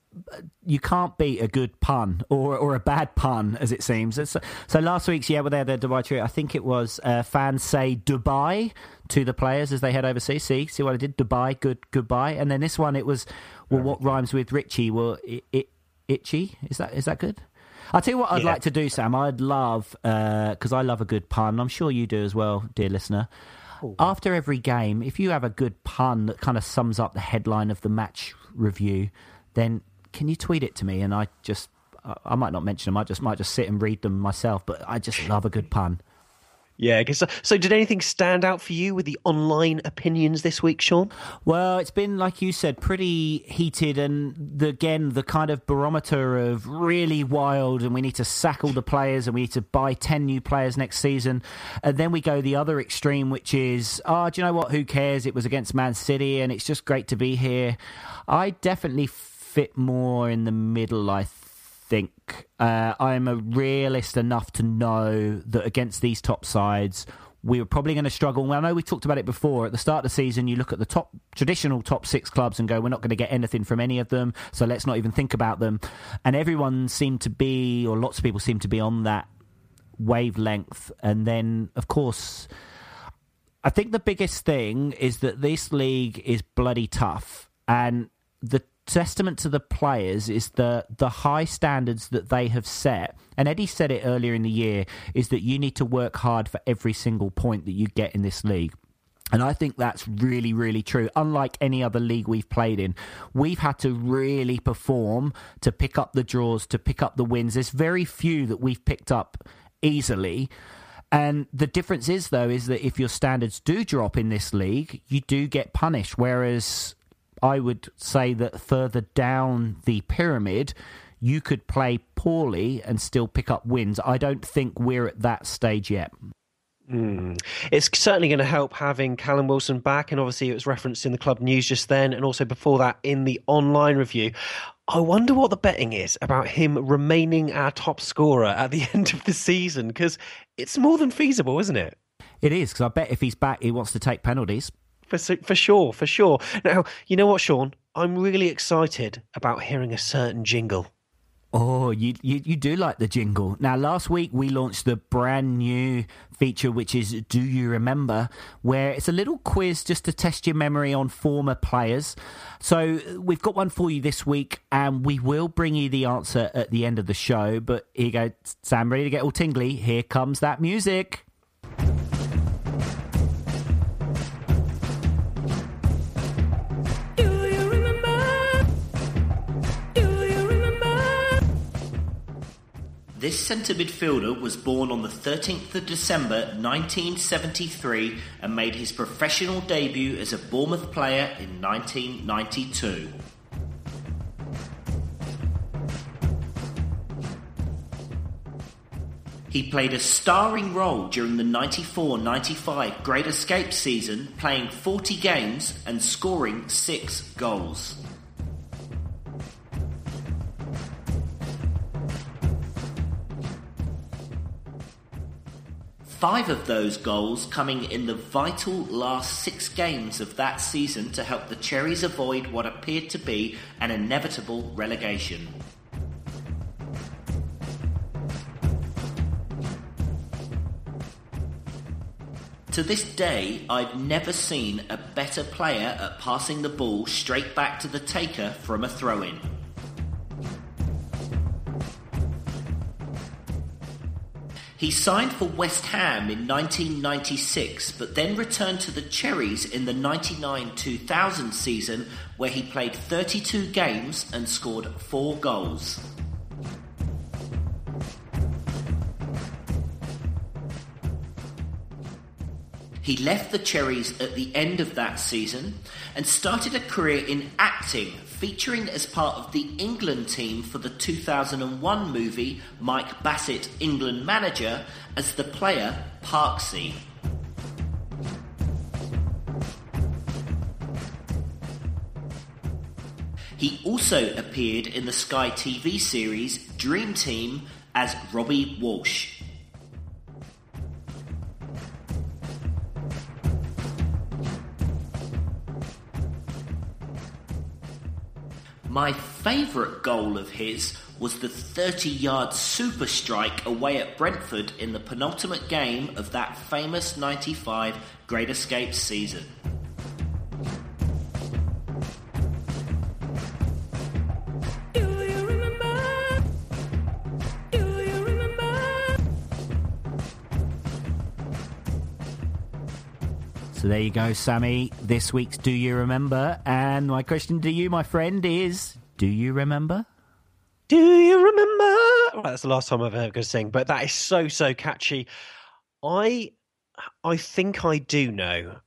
you can't beat a good pun or a bad pun, as it seems. So last week's, yeah, well, they had their Dubai trip. I think it was fans say Dubai to the players as they head overseas. See what I did? Dubai, good, goodbye. And then this one, it was, well, what rhymes with Ritchie? Well, itchy? Is that good? I'll tell you what I'd like to do, Sam. I'd love, because I love a good pun. I'm sure you do as well, dear listener. After every game, if you have a good pun that kind of sums up the headline of the match review, then can you tweet it to me? And I might not mention them. I might just sit and read them myself. But I just love a good pun. Yeah. So did anything stand out for you with the online opinions this week, Sean? Well, it's been, like you said, pretty heated. And the kind of barometer of really wild, and we need to sack all the players and we need to buy 10 new players next season. And then we go the other extreme, which is, do you know what? Who cares? It was against Man City and it's just great to be here. I definitely fit more in the middle, I think. I'm a realist enough to know that against these top sides, we were probably going to struggle. Well, I know we talked about it before. At the start of the season, you look at the traditional top six clubs and go, we're not going to get anything from any of them, so let's not even think about them. And everyone seemed to be, or lots of people seemed to be on that wavelength. And then, of course, I think the biggest thing is that this league is bloody tough. And the testament to the players is the high standards that they have set. And Eddie said it earlier in the year, is that you need to work hard for every single point that you get in this league. And I think that's really, really true. Unlike any other league we've played in, we've had to really perform to pick up the draws, to pick up the wins. There's very few that we've picked up easily. And the difference is, though, is that if your standards do drop in this league, you do get punished. Whereas I would say that further down the pyramid, you could play poorly and still pick up wins. I don't think we're at that stage yet. It's certainly going to help having Callum Wilson back. And obviously it was referenced in the club news just then. And also before that in the online review. I wonder what the betting is about him remaining our top scorer at the end of the season, because it's more than feasible, isn't it? It is, because I bet if he's back, he wants to take penalties. For sure. Now, you know what, Sean? I'm really excited about hearing a certain jingle. Oh, you do like the jingle. Now, last week we launched the brand new feature, which is Do You Remember?, where it's a little quiz just to test your memory on former players. So we've got one for you this week, and we will bring you the answer at the end of the show. But here you go, Sam, ready to get all tingly? Here comes that music. This centre midfielder was born on the 13th of December 1973 and made his professional debut as a Bournemouth player in 1992. He played a starring role during the 94-95 Great Escape season, playing 40 games and scoring 6 goals. Five of those goals coming in the vital last 6 games of that season to help the Cherries avoid what appeared to be an inevitable relegation. To this day, I've never seen a better player at passing the ball straight back to the taker from a throw-in. He signed for West Ham in 1996, but then returned to the Cherries in the 99-2000 season, where he played 32 games and scored 4 goals. He left the Cherries at the end of that season and started a career in acting, featuring as part of the England team for the 2001 movie Mike Bassett, England Manager, as the player Parksy. He also appeared in the Sky TV series Dream Team as Robbie Walsh. My favourite goal of his was the 30-yard super strike away at Brentford in the penultimate game of that famous 95 Great Escape season. So there you go, Sammy, this week's Do You Remember? And my question to you, my friend, is, do you remember? Do you remember? Well, that's the last time I've ever going to sing, but that is so, so catchy. I think I do know.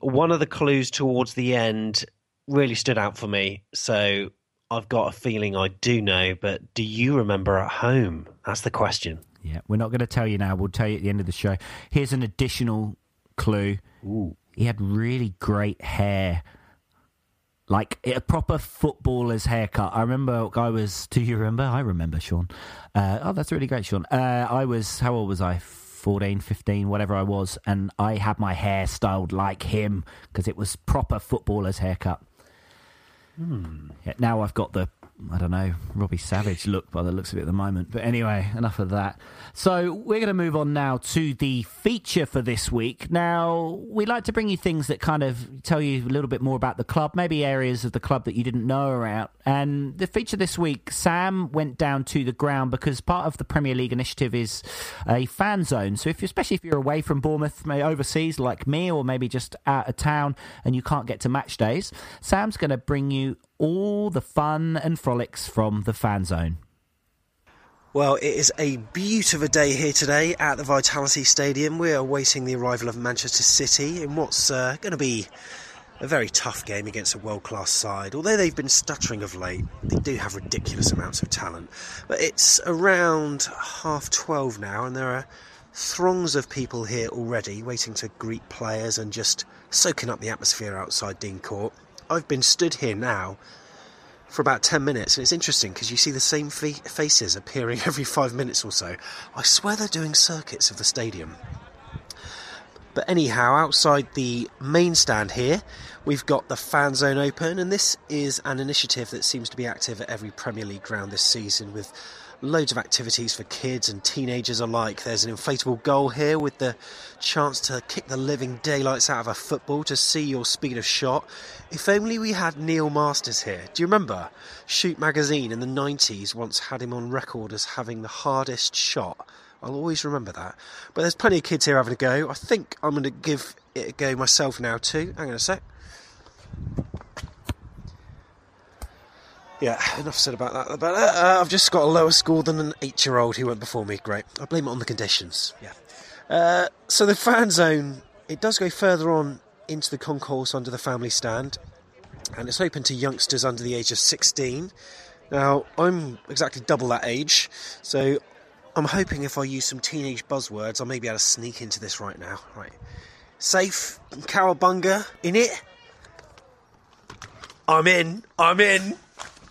One of the clues towards the end really stood out for me, so I've got a feeling I do know, but do you remember at home? That's the question. Yeah, we're not going to tell you now. We'll tell you at the end of the show. Here's an additional clue. Ooh. He had really great hair, like a proper footballer's haircut. I remember I was, do you remember? I remember, Sean. Oh, that's really great, Sean. I was, how old was I? 14, 15, whatever I was. And I had my hair styled like him because it was proper footballer's haircut. Yeah, now I've got the, I don't know, Robbie Savage look by the looks of it at the moment. But anyway, enough of that. So we're going to move on now to the feature for this week. Now, we like to bring you things that kind of tell you a little bit more about the club, maybe areas of the club that you didn't know about. And the feature this week, Sam went down to the ground because part of the Premier League initiative is a fan zone. So if you're, especially if you're away from Bournemouth, maybe overseas like me, or maybe just out of town and you can't get to match days, Sam's going to bring you all the fun and frolics from the fan zone. Well, it is a beautiful day here today at the Vitality Stadium. We're awaiting the arrival of Manchester City in what's going to be a very tough game against a world-class side. Although they've been stuttering of late, they do have ridiculous amounts of talent. But it's around 12:30 now, and there are throngs of people here already waiting to greet players and just soaking up the atmosphere outside Dean Court. I've been stood here now for about 10 minutes, and it's interesting because you see the same faces appearing every 5 minutes or so. I swear they're doing circuits of the stadium. But anyhow, outside the main stand here, we've got the fan zone open, and this is an initiative that seems to be active at every Premier League ground this season, with loads of activities for kids and teenagers alike. There's an inflatable goal here with the chance to kick the living daylights out of a football to see your speed of shot. If only we had Neil Masters here. Do you remember? Shoot magazine in the 90s once had him on record as having the hardest shot. I'll always remember that. But there's plenty of kids here having a go. I think I'm going to give it a go myself now too. Hang on a sec. Yeah, enough said about that. But I've just got a lower score than an 8-year-old who went before me. Great. I blame it on the conditions. Yeah. So the fan zone, it does go further on into the concourse under the family stand, and it's open to youngsters under the age of 16. Now, I'm exactly double that age, so I'm hoping if I use some teenage buzzwords, I may be able to sneak into this right now. Right. Safe, cowabunga, in it. I'm in.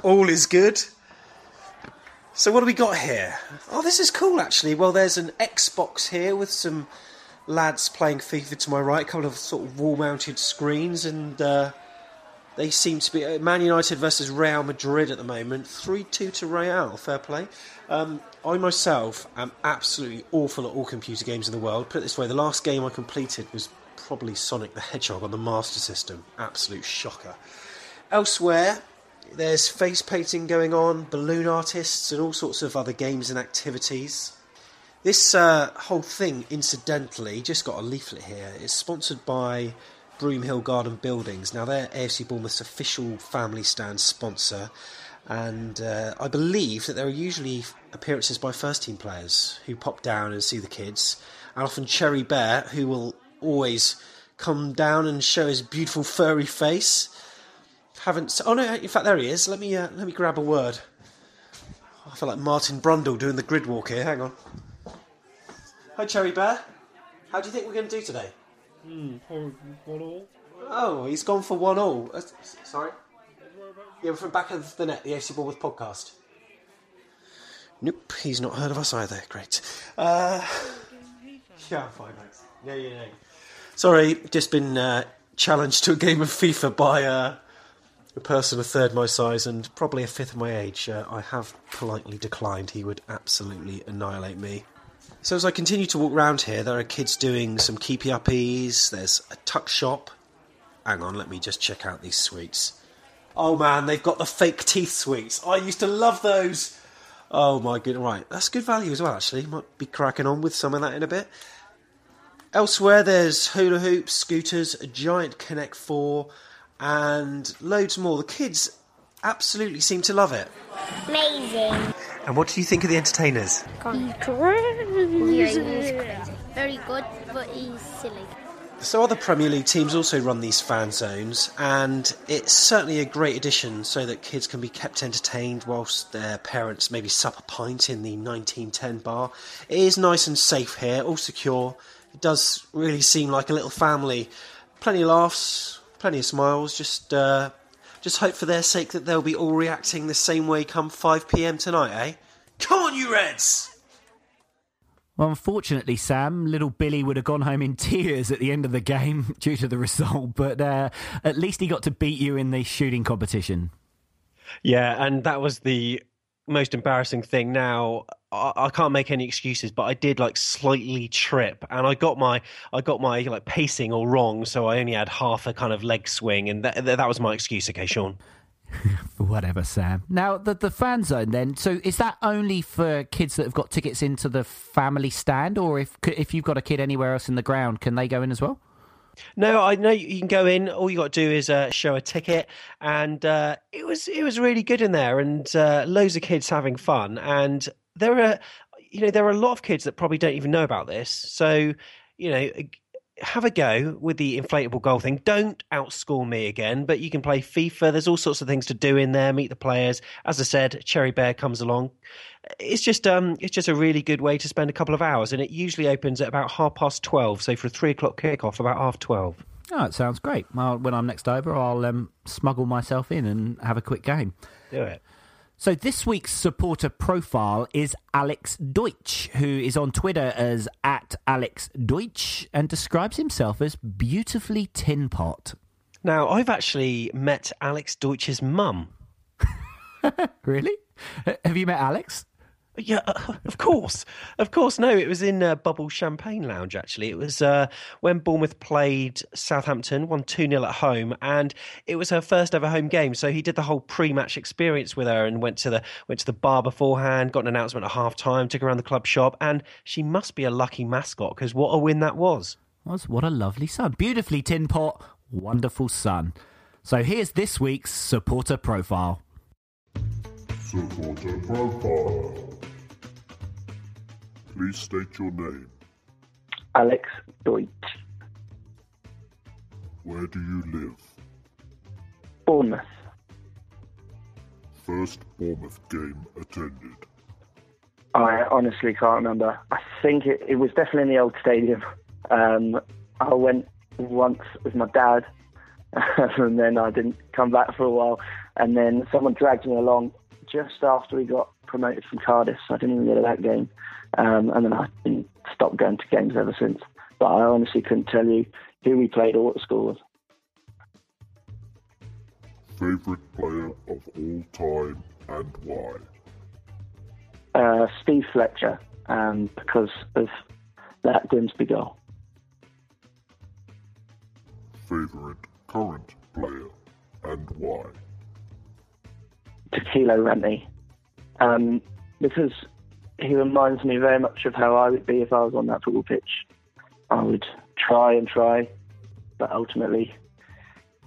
All is good. So what do we got here? Oh, this is cool, actually. Well, there's an Xbox here with some lads playing FIFA to my right, a couple of sort of wall-mounted screens, and they seem to be Man United versus Real Madrid at the moment. 3-2 to Real, fair play. I myself am absolutely awful at all computer games in the world. Put it this way, the last game I completed was probably Sonic the Hedgehog on the Master System. Absolute shocker. Elsewhere, there's face painting going on, balloon artists, and all sorts of other games and activities. This whole thing, incidentally, just got a leaflet here. It's sponsored by Broomhill Garden Buildings. Now, they're AFC Bournemouth's official family stand sponsor. And I believe that there are usually appearances by first-team players who pop down and see the kids. And often Cherry Bear, who will always come down and show his beautiful furry face. Haven't... Oh, no, in fact, there he is. Let me grab a word. I feel like Martin Brundle doing the grid walk here. Hang on. Hi, Cherry Bear. How do you think we're going to do today? One all. Oh, he's gone for one all. Sorry? Yeah, we're from Back of the Net, the AFC Bournemouth podcast. Nope, he's not heard of us either. Great. Yeah, I'm fine, thanks. Yeah. Sorry, just been challenged to a game of FIFA by a person a third my size and probably a fifth my age. I have politely declined. He would absolutely annihilate me. So as I continue to walk round here, there are kids doing some keepy-uppies. There's a tuck shop. Hang on, let me just check out these sweets. Oh, man, they've got the fake teeth sweets. I used to love those. Oh, my goodness. Right, that's good value as well, actually. Might be cracking on with some of that in a bit. Elsewhere, there's hula hoops, scooters, a giant Connect 4, and loads more. The kids absolutely seem to love it. Amazing. And what do you think of the entertainers? He's crazy. Very good, but he's silly. So other Premier League teams also run these fan zones, and it's certainly a great addition so that kids can be kept entertained whilst their parents maybe sup a pint in the 1910 bar. It is nice and safe here, all secure. It does really seem like a little family. Plenty of laughs, plenty of smiles, just hope for their sake that they'll be all reacting the same way come 5pm tonight, eh? Come on, you Reds! Well, unfortunately, Sam, little Billy would have gone home in tears at the end of the game due to the result, but at least he got to beat you in the shooting competition. Yeah, and that was the most embarrassing thing. Now, I can't make any excuses, but I did slightly trip, and I got my pacing all wrong, so I only had half a kind of leg swing, and that was my excuse. Okay, Sean. Whatever, Sam. Now, the fan zone then, so is that only for kids that have got tickets into the family stand, or if you've got a kid anywhere else in the ground, can they go in as well? No, I know you can go in. All you got to do is show a ticket, and it was really good in there, and loads of kids having fun. And there are a lot of kids that probably don't even know about this. So, have a go with the inflatable goal thing. Don't outschool me again, but you can play FIFA. There's all sorts of things to do in there. Meet the players. As I said, Cherry Bear comes along. It's just a really good way to spend a couple of hours, and it usually opens at about 12:30. So for a 3:00 kickoff, about 12:30. Oh, it sounds great. Well, when I'm next over, I'll smuggle myself in and have a quick game. Do it. So this week's supporter profile is Alex Deutsch, who is on Twitter as @AlexDeutsch and describes himself as beautifully tin pot. Now, I've actually met Alex Deutsch's mum. Really? Have you met Alex? Yeah, of course. Of course, no. It was in Bubble Champagne Lounge, actually. It was when Bournemouth played Southampton, won 2-0 at home, and it was her first ever home game. So he did the whole pre-match experience with her and went to the bar beforehand, got an announcement at half-time, took her around the club shop, and she must be a lucky mascot, because what a win that was. What a lovely son. Beautifully tin pot, wonderful son. So here's this week's supporter profile. Supporter profile. Please state your name. Alex Deutsch. Where do you live? Bournemouth. First Bournemouth game attended? I honestly can't remember. I think it was definitely in the old stadium. I went once with my dad, and then I didn't come back for a while. And then someone dragged me along just after we got promoted from Cardiff, so I didn't even go to that game. And then I didn't stop going to games ever since. But I honestly couldn't tell you who we played or what the score was. Favourite player of all time and why? Steve Fletcher, because of that Grimsby goal. Favourite current player and why? Tequila Rennie. Because he reminds me very much of how I would be if I was on that football pitch. I would try, but ultimately,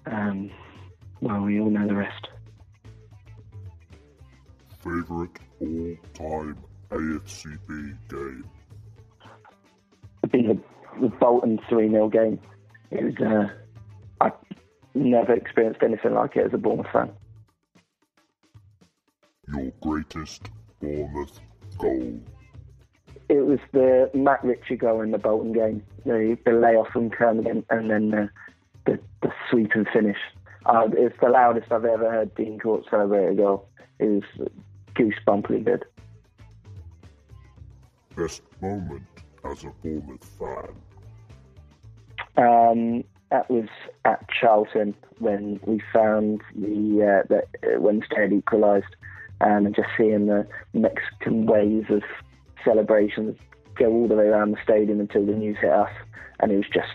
we all know the rest. Favourite all-time AFCB game? It'd be the Bolton 3-0 game. It was, I never experienced anything like it as a Bournemouth fan. Your greatest Bournemouth goal? It was the Matt Ritchie goal in the Bolton game. The layoff from Kerman and then the sweep and finish. It's the loudest I've ever heard Dean Court celebrate a goal. It was goosebumply good. Best moment as a Bournemouth fan? That was at Charlton when we found when Stead equalised, and just seeing the Mexican waves of celebrations go all the way around the stadium until the news hit us, and it was just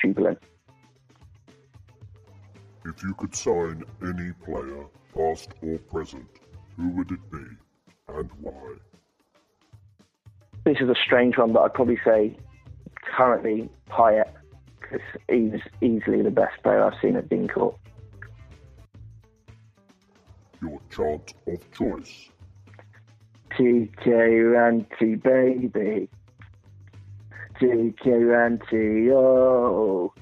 jubilant. If you could sign any player, past or present, who would it be and why? This is a strange one, but I'd probably say currently Payet, because he's easily the best player I've seen at Dean Court. Your chant of choice? TK Ranty, baby. TK Ranty, oh.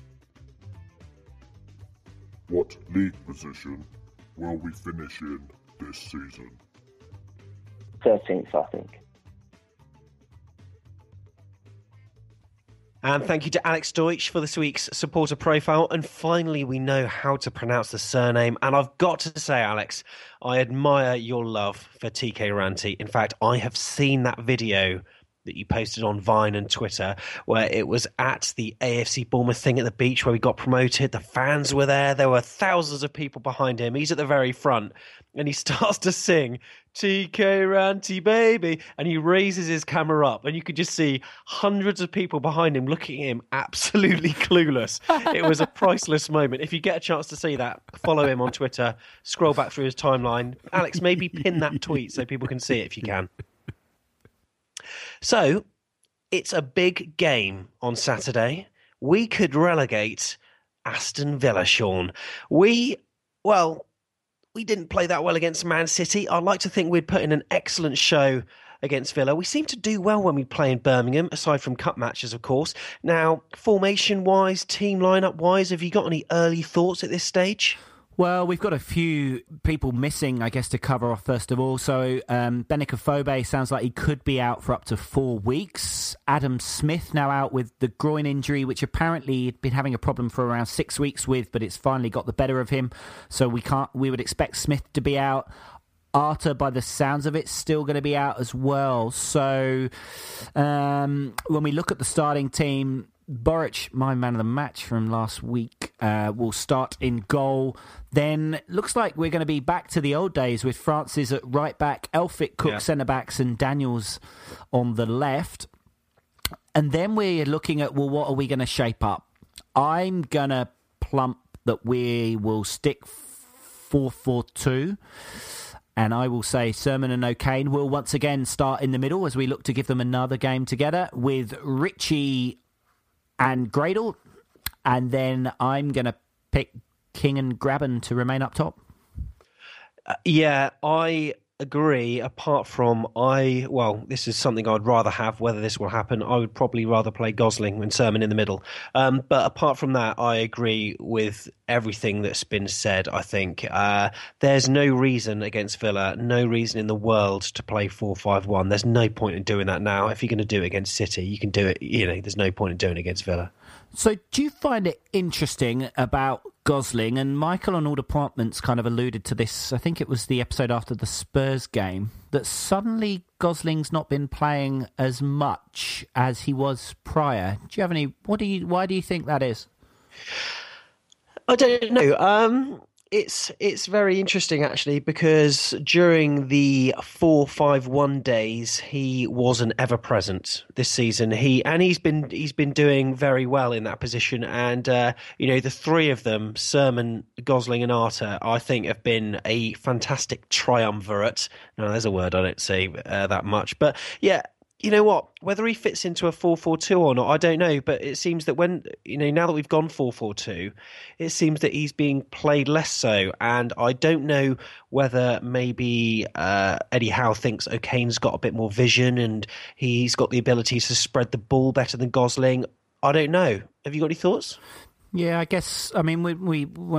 What league position will we finish in this season? 13th, I think. And thank you to Alex Deutsch for this week's supporter profile. And finally, we know how to pronounce the surname. And I've got to say, Alex, I admire your love for TK Ranty. In fact, I have seen that video that you posted on Vine and Twitter, where it was at the AFC Bournemouth thing at the beach where we got promoted. The fans were there. There were thousands of people behind him. He's at the very front and he starts to sing TK Ranty baby, and he raises his camera up and you could just see hundreds of people behind him looking at him absolutely clueless. It was a priceless moment. If you get a chance to see that, follow him on Twitter, scroll back through his timeline. Alex, maybe pin that tweet so people can see it if you can. So, it's a big game on Saturday. We could relegate Aston Villa, Sean. We didn't play that well against Man City. I'd like to think we'd put in an excellent show against Villa. We seem to do well when we play in Birmingham, aside from cup matches, of course. Now, formation-wise, team lineup-wise, have you got any early thoughts at this stage? Well, we've got a few people missing, I guess, to cover off first of all. So Benik Afobe sounds like he could be out for up to 4 weeks. Adam Smith now out with the groin injury, which apparently he'd been having a problem for around 6 weeks with, but it's finally got the better of him. So we would expect Smith to be out. Arta, by the sounds of it, still going to be out as well. So when we look at the starting team, Boric, my man of the match from last week, will start in goal. Then looks like we're going to be back to the old days with Francis at right back, Elphick, Cook centre-backs and Daniels on the left. And then we're looking at, well, what are we going to shape up? I'm going to plump that we will stick 4-4-2. And I will say Sermon and O'Kane will once again start in the middle as we look to give them another game together with Ritchie and Gradle, and then I'm going to pick King and Graben to remain up top. Yeah, I agree, apart from this is something I'd rather have, whether this will happen. I would probably rather play Gosling and Sermon in the middle. But apart from that, I agree with everything that's been said, I think. There's no reason against Villa, no reason in the world to play 4-5-1. There's no point in doing that now. If you're going to do it against City, you can do it. There's no point in doing it against Villa. So do you find it interesting about Gosling? And Michael on All Departments kind of alluded to this, I think it was the episode after the Spurs game, that suddenly Gosling's not been playing as much as he was prior. Do you have any... why do you think that is? I don't know. It's very interesting, actually, because during the 4-5-1 days, he was an ever-present this season. He's been doing very well in that position. And, the three of them, Sermon, Gosling and Arta, I think have been a fantastic triumvirate. No, there's a word I don't say that much. But, yeah, you know what? Whether he fits into a 4-4-2 or not, I don't know. But it seems that now that we've gone 4-4-2, it seems that he's being played less so. And I don't know whether maybe Eddie Howe thinks O'Kane's got a bit more vision and he's got the ability to spread the ball better than Gosling. I don't know. Have you got any thoughts? Yeah, I guess. I mean, when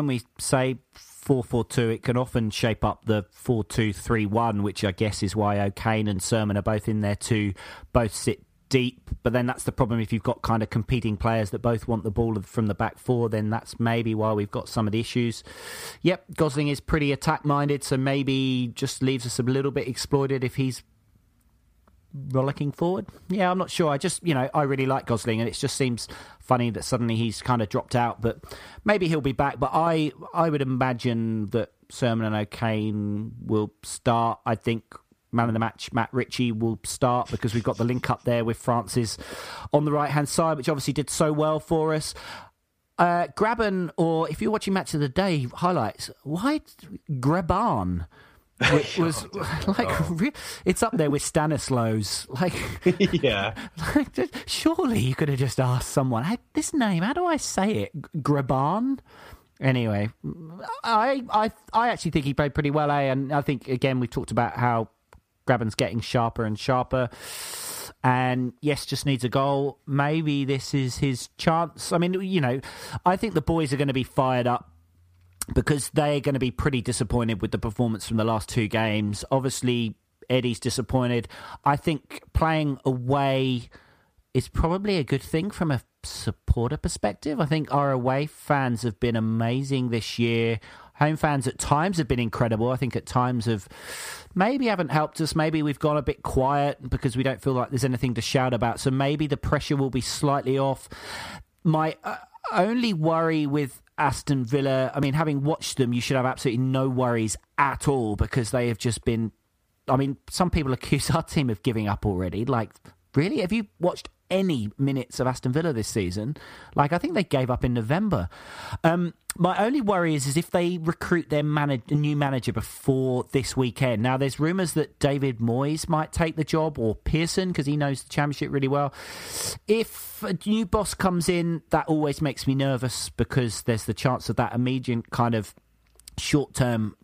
we say 4-4-2, it can often shape up the 4-2-3-1, which I guess is why O'Kane and Sermon are both in there to both sit deep. But then that's the problem if you've got kind of competing players that both want the ball from the back four, then that's maybe why we've got some of the issues. Yep, Gosling is pretty attack-minded, so maybe just leaves us a little bit exploited if he's rollicking forward. Yeah, I'm not sure. I just, I really like Gosling, and it just seems funny that suddenly he's kind of dropped out, but maybe he'll be back. But I would imagine that Sermon and O'Kane will start. I think man of the match, Matt Ritchie, will start because we've got the link up there with Francis on the right-hand side, which obviously did so well for us. Graban, or if you're watching Match of the Day highlights, why Graban? Which was it's up there with Stanislows. Yeah. Surely you could have just asked someone, hey, this name, how do I say it? Graban? Anyway, I actually think he played pretty well, eh? And I think, again, we've talked about how Graban's getting sharper and sharper. And yes, just needs a goal. Maybe this is his chance. I mean, I think the boys are going to be fired up, because they're going to be pretty disappointed with the performance from the last two games. Obviously, Eddie's disappointed. I think playing away is probably a good thing from a supporter perspective. I think our away fans have been amazing this year. Home fans at times have been incredible. I think at times have maybe haven't helped us. Maybe we've gone a bit quiet because we don't feel like there's anything to shout about. So maybe the pressure will be slightly off. My only worry with Aston Villa, I mean, having watched them, you should have absolutely no worries at all, because they have just been, I mean, some people accuse our team of giving up already. Like, really? Have you watched any minutes of Aston Villa this season? Like, I think they gave up in November. My only worry is if they recruit their new manager before this weekend. Now, there's rumours that David Moyes might take the job, or Pearson, because he knows the Championship really well. If a new boss comes in, that always makes me nervous, because there's the chance of that immediate kind of short-term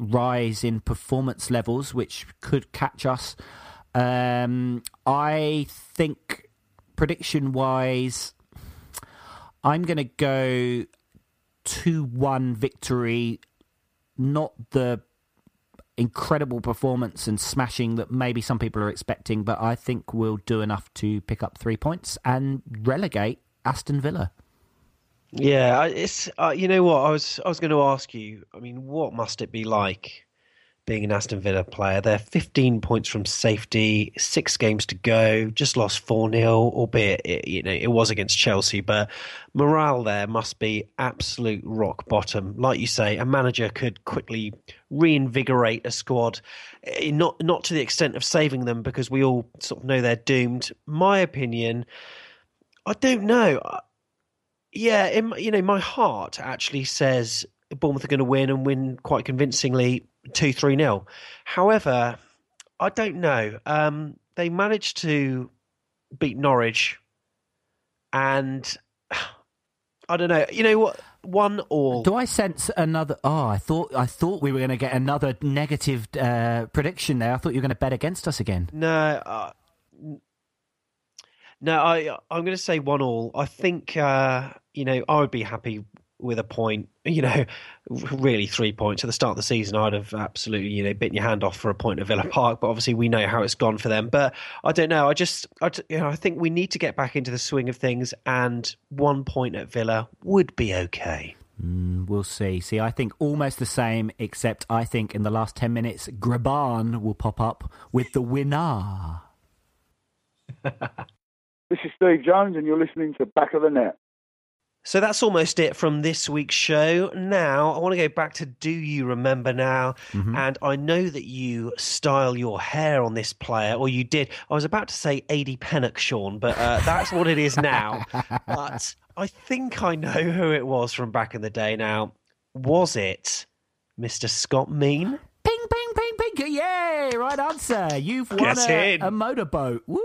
rise in performance levels, which could catch us. I think prediction-wise, I'm going to go 2-1 victory. Not the incredible performance and smashing that maybe some people are expecting, but I think we'll do enough to pick up 3 points and relegate Aston Villa. Yeah, it's you know what? I was going to ask you, I mean, what must it be like being an Aston Villa player? They're 15 points from safety, 6 games to go, just lost 4-0, albeit it was against Chelsea, but morale there must be absolute rock bottom. Like you say, a manager could quickly reinvigorate a squad, not to the extent of saving them, because we all sort of know they're doomed. My opinion, I don't know. Yeah, my heart actually says Bournemouth are going to win, and win quite convincingly, 2-3-0. However, I don't know. They managed to beat Norwich, and I don't know. You know what? 1-1. Do I sense another? Oh, I thought we were going to get another negative prediction there. I thought you were going to bet against us again. No, I'm going to say 1-1. I think I would be happy with a point, really 3 points. At the start of the season, I'd have absolutely, bitten your hand off for a point at Villa Park, but obviously we know how it's gone for them. But I don't know. I think we need to get back into the swing of things, and 1 point at Villa would be okay. We'll see. See, I think almost the same, except I think in the last 10 minutes, Graban will pop up with the winner. This is Steve Jones, and you're listening to Back of the Net. So that's almost it from this week's show. Now, I want to go back to Do You Remember Now? Mm-hmm. And I know that you style your hair on this player, or you did. I was about to say A.D. Pennock, Sean, but that's what it is now. But I think I know who it was from back in the day now. Was it Mr. Scott Mean? Ping, ping, ping, ping. Yay, right answer. You've won a motorboat. Woo!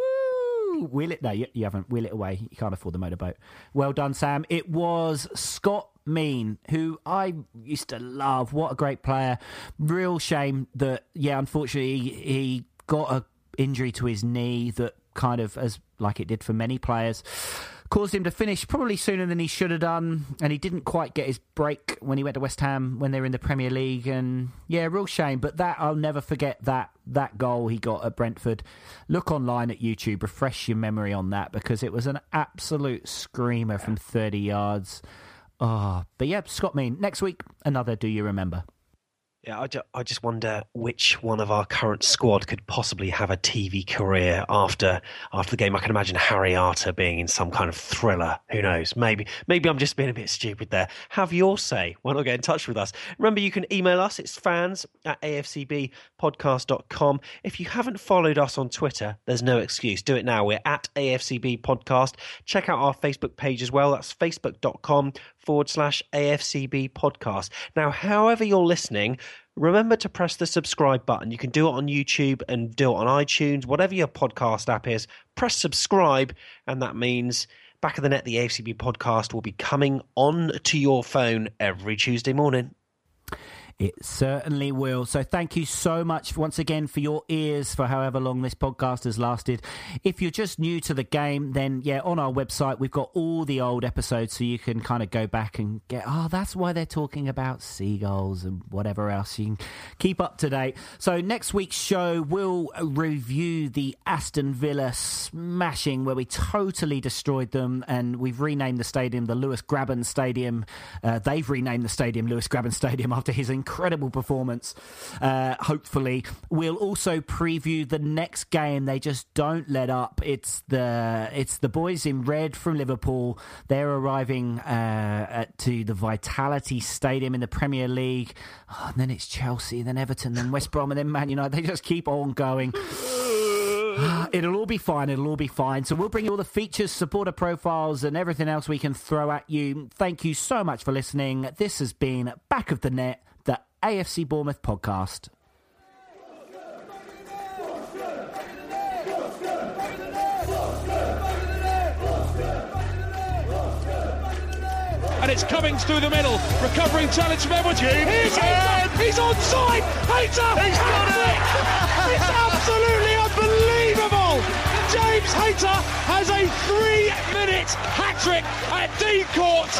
Wheel it? No, you haven't. Wheel it away. You can't afford the motorboat. Well done, Sam. It was Scott Mean, who I used to love. What a great player. Real shame that, unfortunately, he got an injury to his knee that kind of, as like it did for many players, caused him to finish probably sooner than he should have done. And he didn't quite get his break when he went to West Ham when they were in the Premier League. And yeah, real shame. But that, I'll never forget that goal he got at Brentford. Look online at YouTube, refresh your memory on that, because it was an absolute screamer from 30 yards. Oh, but yeah, Scott Mean. Next week, another Do You Remember? Yeah, I just wonder which one of our current squad could possibly have a TV career after the game. I can imagine Harry Arter being in some kind of thriller. Who knows? Maybe I'm just being a bit stupid there. Have your say. Why not get in touch with us? Remember, you can email us. It's fans@afcbpodcast.com. If you haven't followed us on Twitter, there's no excuse. Do it now. We're at AFCB Podcast. Check out our Facebook page as well. That's facebook.com/AFCB Podcast. Now, however you're listening, remember to press the subscribe button. You can do it on YouTube and do it on iTunes, whatever your podcast app is. Press subscribe, and that means Back of the Net, the AFCB podcast, will be coming on to your phone every Tuesday morning. It certainly will. So thank you so much once again for your ears for however long this podcast has lasted. If you're just new to the game, then on our website, we've got all the old episodes so you can kind of go back and get, that's why they're talking about seagulls and whatever else. You can keep up to date. So next week's show, we'll review the Aston Villa smashing where we totally destroyed them, and we've renamed the stadium the Lewis Grabban Stadium. They've renamed the stadium Lewis Grabban Stadium after his incredible performance. Hopefully we'll also preview the next game. They just don't let up. It's the boys in red from Liverpool. They're arriving to the Vitality Stadium in the Premier League, and then it's Chelsea, then Everton, then West Brom, and then Man United. They just keep on going. It'll all be fine. So we'll bring you all the features, supporter profiles, and everything else we can throw at you. Thank you so much for listening. This has been Back of the Net, the AFC Bournemouth podcast. And it's Cummings through the middle, recovering challenge from Edwards. He's in! He's onside! Hayter! He's got it! It's absolutely unbelievable! James Hayter has a 3-minute hat-trick at Dean Court.